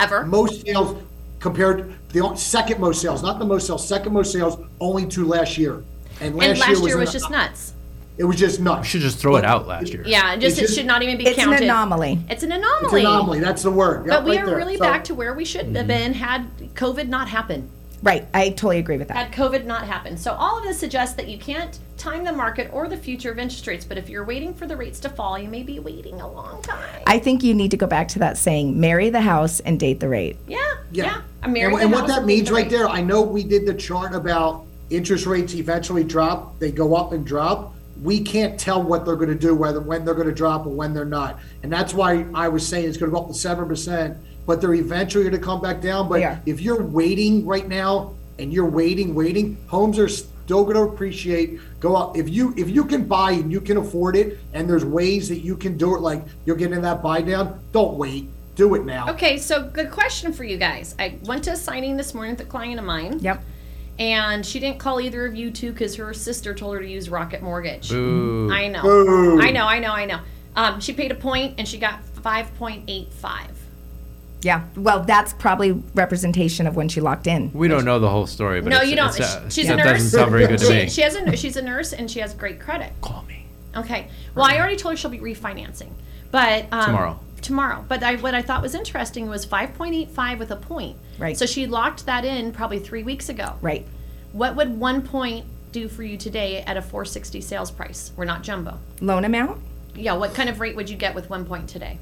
ever. Most sales compared to the second most sales, not the most sales. Second most sales only to last year. And last, and last year was, year was just nuts. It was just nuts. You should just throw it out last year. Yeah, just, just, it should not even be it's counted. It's an anomaly. It's an anomaly. It's an anomaly. That's the word. But yep, we right are there. really so, back to where we should mm-hmm. have been had COVID not happened. Right. I totally agree with that. Had COVID not happened. So all of this suggests that you can't time the market or the future of interest rates. But if you're waiting for the rates to fall, you may be waiting a long time. I think you need to go back to that saying, marry the house and date the rate. Yeah. Yeah. yeah. Marry and the and house what that and means the right rate. there, I know we did the chart about interest rates eventually drop. They go up and drop. We can't tell what they're going to do, whether when they're going to drop or when they're not. And that's why I was saying it's going to go up to seven percent, but they're eventually going to come back down. But yeah. if you're waiting right now and you're waiting, waiting, homes are still going to appreciate, go up. If you if you can buy and you can afford it, and there's ways that you can do it, like you're getting that buy down, don't wait. Do it now. Okay, so good question for you guys. I went to a signing this morning with a client of mine. Yep. And she didn't call either of you two because her sister told her to use Rocket Mortgage. Boo. I know. Boo. I know, I know, I know. Um, she paid a point and she got five point eight five. Yeah. Well, that's probably representation of when she locked in. We don't know the whole story, but no, it's, you don't. It's, uh, she's yeah. a nurse. That doesn't sound very good to she, me. She has a, she's a nurse, and she has great credit. Call me. Okay. Well, I already told her she'll be refinancing, but um, tomorrow. Tomorrow. But I, what I thought was interesting was five point eight five with a point. Right. So she locked that in probably three weeks ago. Right. What would one point do for you today at a four sixty sales price? We're not jumbo. Loan amount? Yeah. What kind of rate would you get with one point today?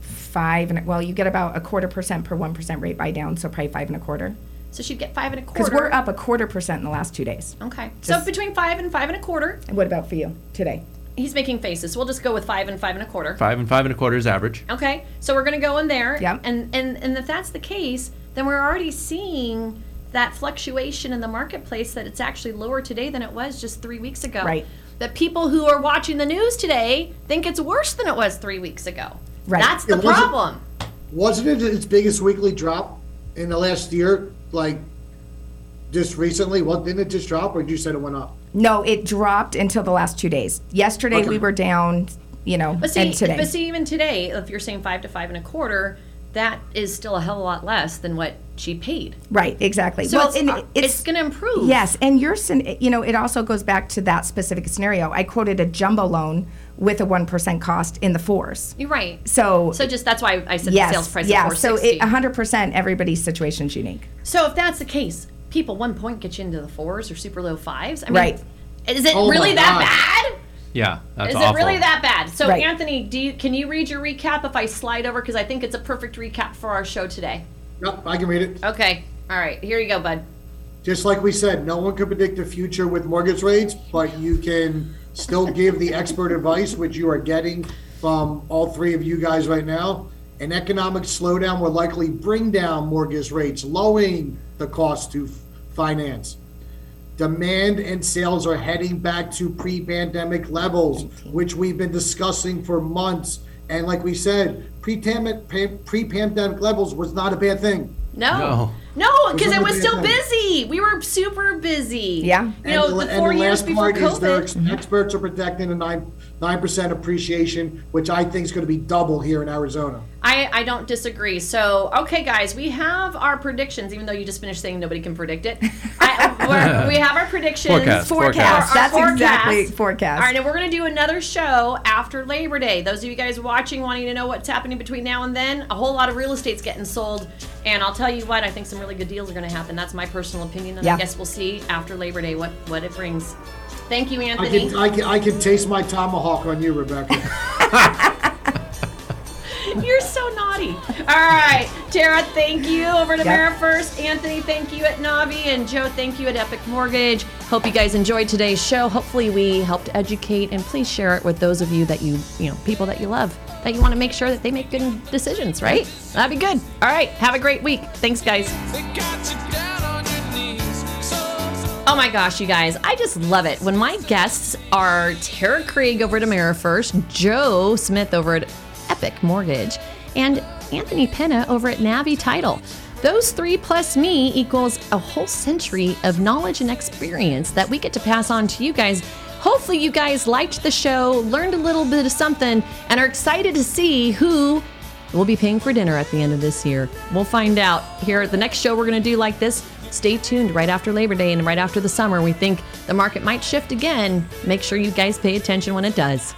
Five and well, you get about a quarter percent per one percent rate buy down, so probably five and a quarter. So she'd get five and a quarter. Because we're up a quarter percent in the last two days. Okay. Just so between five and five and a quarter. And what about for you today? He's making faces. We'll just go with five and five and a quarter. Five and five and a quarter is average. Okay. So we're going to go in there. Yep. And, and, and if that's the case, then we're already seeing that fluctuation in the marketplace that it's actually lower today than it was just three weeks ago. Right. That people who are watching the news today think it's worse than it was three weeks ago. Right. That's the it wasn't, problem. Wasn't it its biggest weekly drop in the last year? Like just recently, what didn't it just drop, or you said it went up? No, it dropped until the last two days. Yesterday okay. we were down, you know, but see, and today. But see, even today, if you're saying five to five and a quarter, that is still a hell of a lot less than what she paid. Right, exactly. So well, it's, and it's, it's going to improve. Yes, and your, you know, it also goes back to that specific scenario. I quoted a jumbo loan with a one percent cost in the fours. You're right. So so just that's why I said yes, the sales price yes, is four sixty. Yeah, so it, one hundred percent everybody's situation is unique. So if that's the case, people, one point gets you into the fours or super low fives. I mean, right. Is it oh really that God. Bad? Yeah, that's is awful. Is it really that bad? So right. Anthony, do you, can you read your recap if I slide over? Because I think it's a perfect recap for our show today. Yep, I can read it. Okay. All right. Here you go, bud. Just like we said, no one can predict the future with mortgage rates, but you can still give the expert advice, which you are getting from all three of you guys right now. An economic slowdown will likely bring down mortgage rates, lowering the cost to finance. Demand and sales are heading back to pre-pandemic levels, which we've been discussing for months. And like we said, pre-pandemic, pre-pandemic levels was not a bad thing. No. No, because no, it was still busy. We were super busy. Yeah. You and know, the, the four and the years before COVID. Is mm-hmm. Experts are projecting a nine, nine percent appreciation, which I think is going to be double here in Arizona. I, I don't disagree. So, okay, guys, we have our predictions, even though you just finished saying nobody can predict it. I, we have our predictions. Forecast. forecast. Our, our That's forecast. exactly forecast. All right, and we're going to do another show after Labor Day. Those of you guys watching, wanting to know what's happening between now and then, a whole lot of real estate's getting sold. And I'll tell you what, I think some really good deals are going to happen. That's my personal opinion. And yeah. I guess we'll see after Labor Day what, what it brings. Thank you, Anthony. I can, I can, I can taste my tomahawk on you, Rebecca. You're so naughty. All right. Tara, thank you over at yep. AmeriFirst. Anthony, thank you at Navi. And Joe, thank you at Epic Mortgage. Hope you guys enjoyed today's show. Hopefully we helped educate, and please share it with those of you that you, you know, people that you love, that you want to make sure that they make good decisions, right? That'd be good. All right. Have a great week. Thanks, guys. Oh my gosh, you guys, I just love it. When my guests are Tara Craig over at AmeriFirst, Joe Smith over at Epic Mortgage, and Anthony Penna over at Navi Title. Those three plus me equals a whole century of knowledge and experience that we get to pass on to you guys. Hopefully you guys liked the show, learned a little bit of something, and are excited to see who will be paying for dinner at the end of this year. We'll find out here at the next show we're going to do like this. Stay tuned right after Labor Day and right after the summer. We think the market might shift again. Make sure you guys pay attention when it does.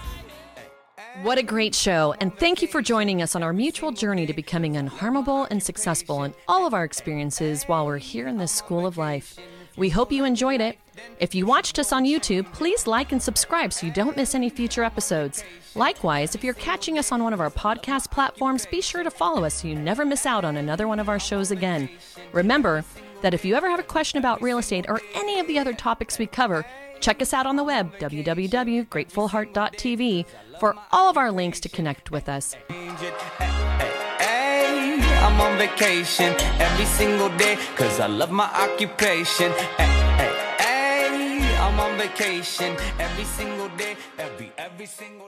What a great show, and thank you for joining us on our mutual journey to becoming unharmable and successful in all of our experiences while we're here in this school of life. We hope you enjoyed it. If you watched us on YouTube, please like and subscribe so you don't miss any future episodes. Likewise, if you're catching us on one of our podcast platforms, be sure to follow us so you never miss out on another one of our shows again. Remember that if you ever have a question about real estate or any of the other topics we cover, check us out on the web, w w w dot grateful heart dot t v, for all of our links to connect with us. I'm on vacation every single day because I love my occupation. I'm on vacation every single day, every, every single day.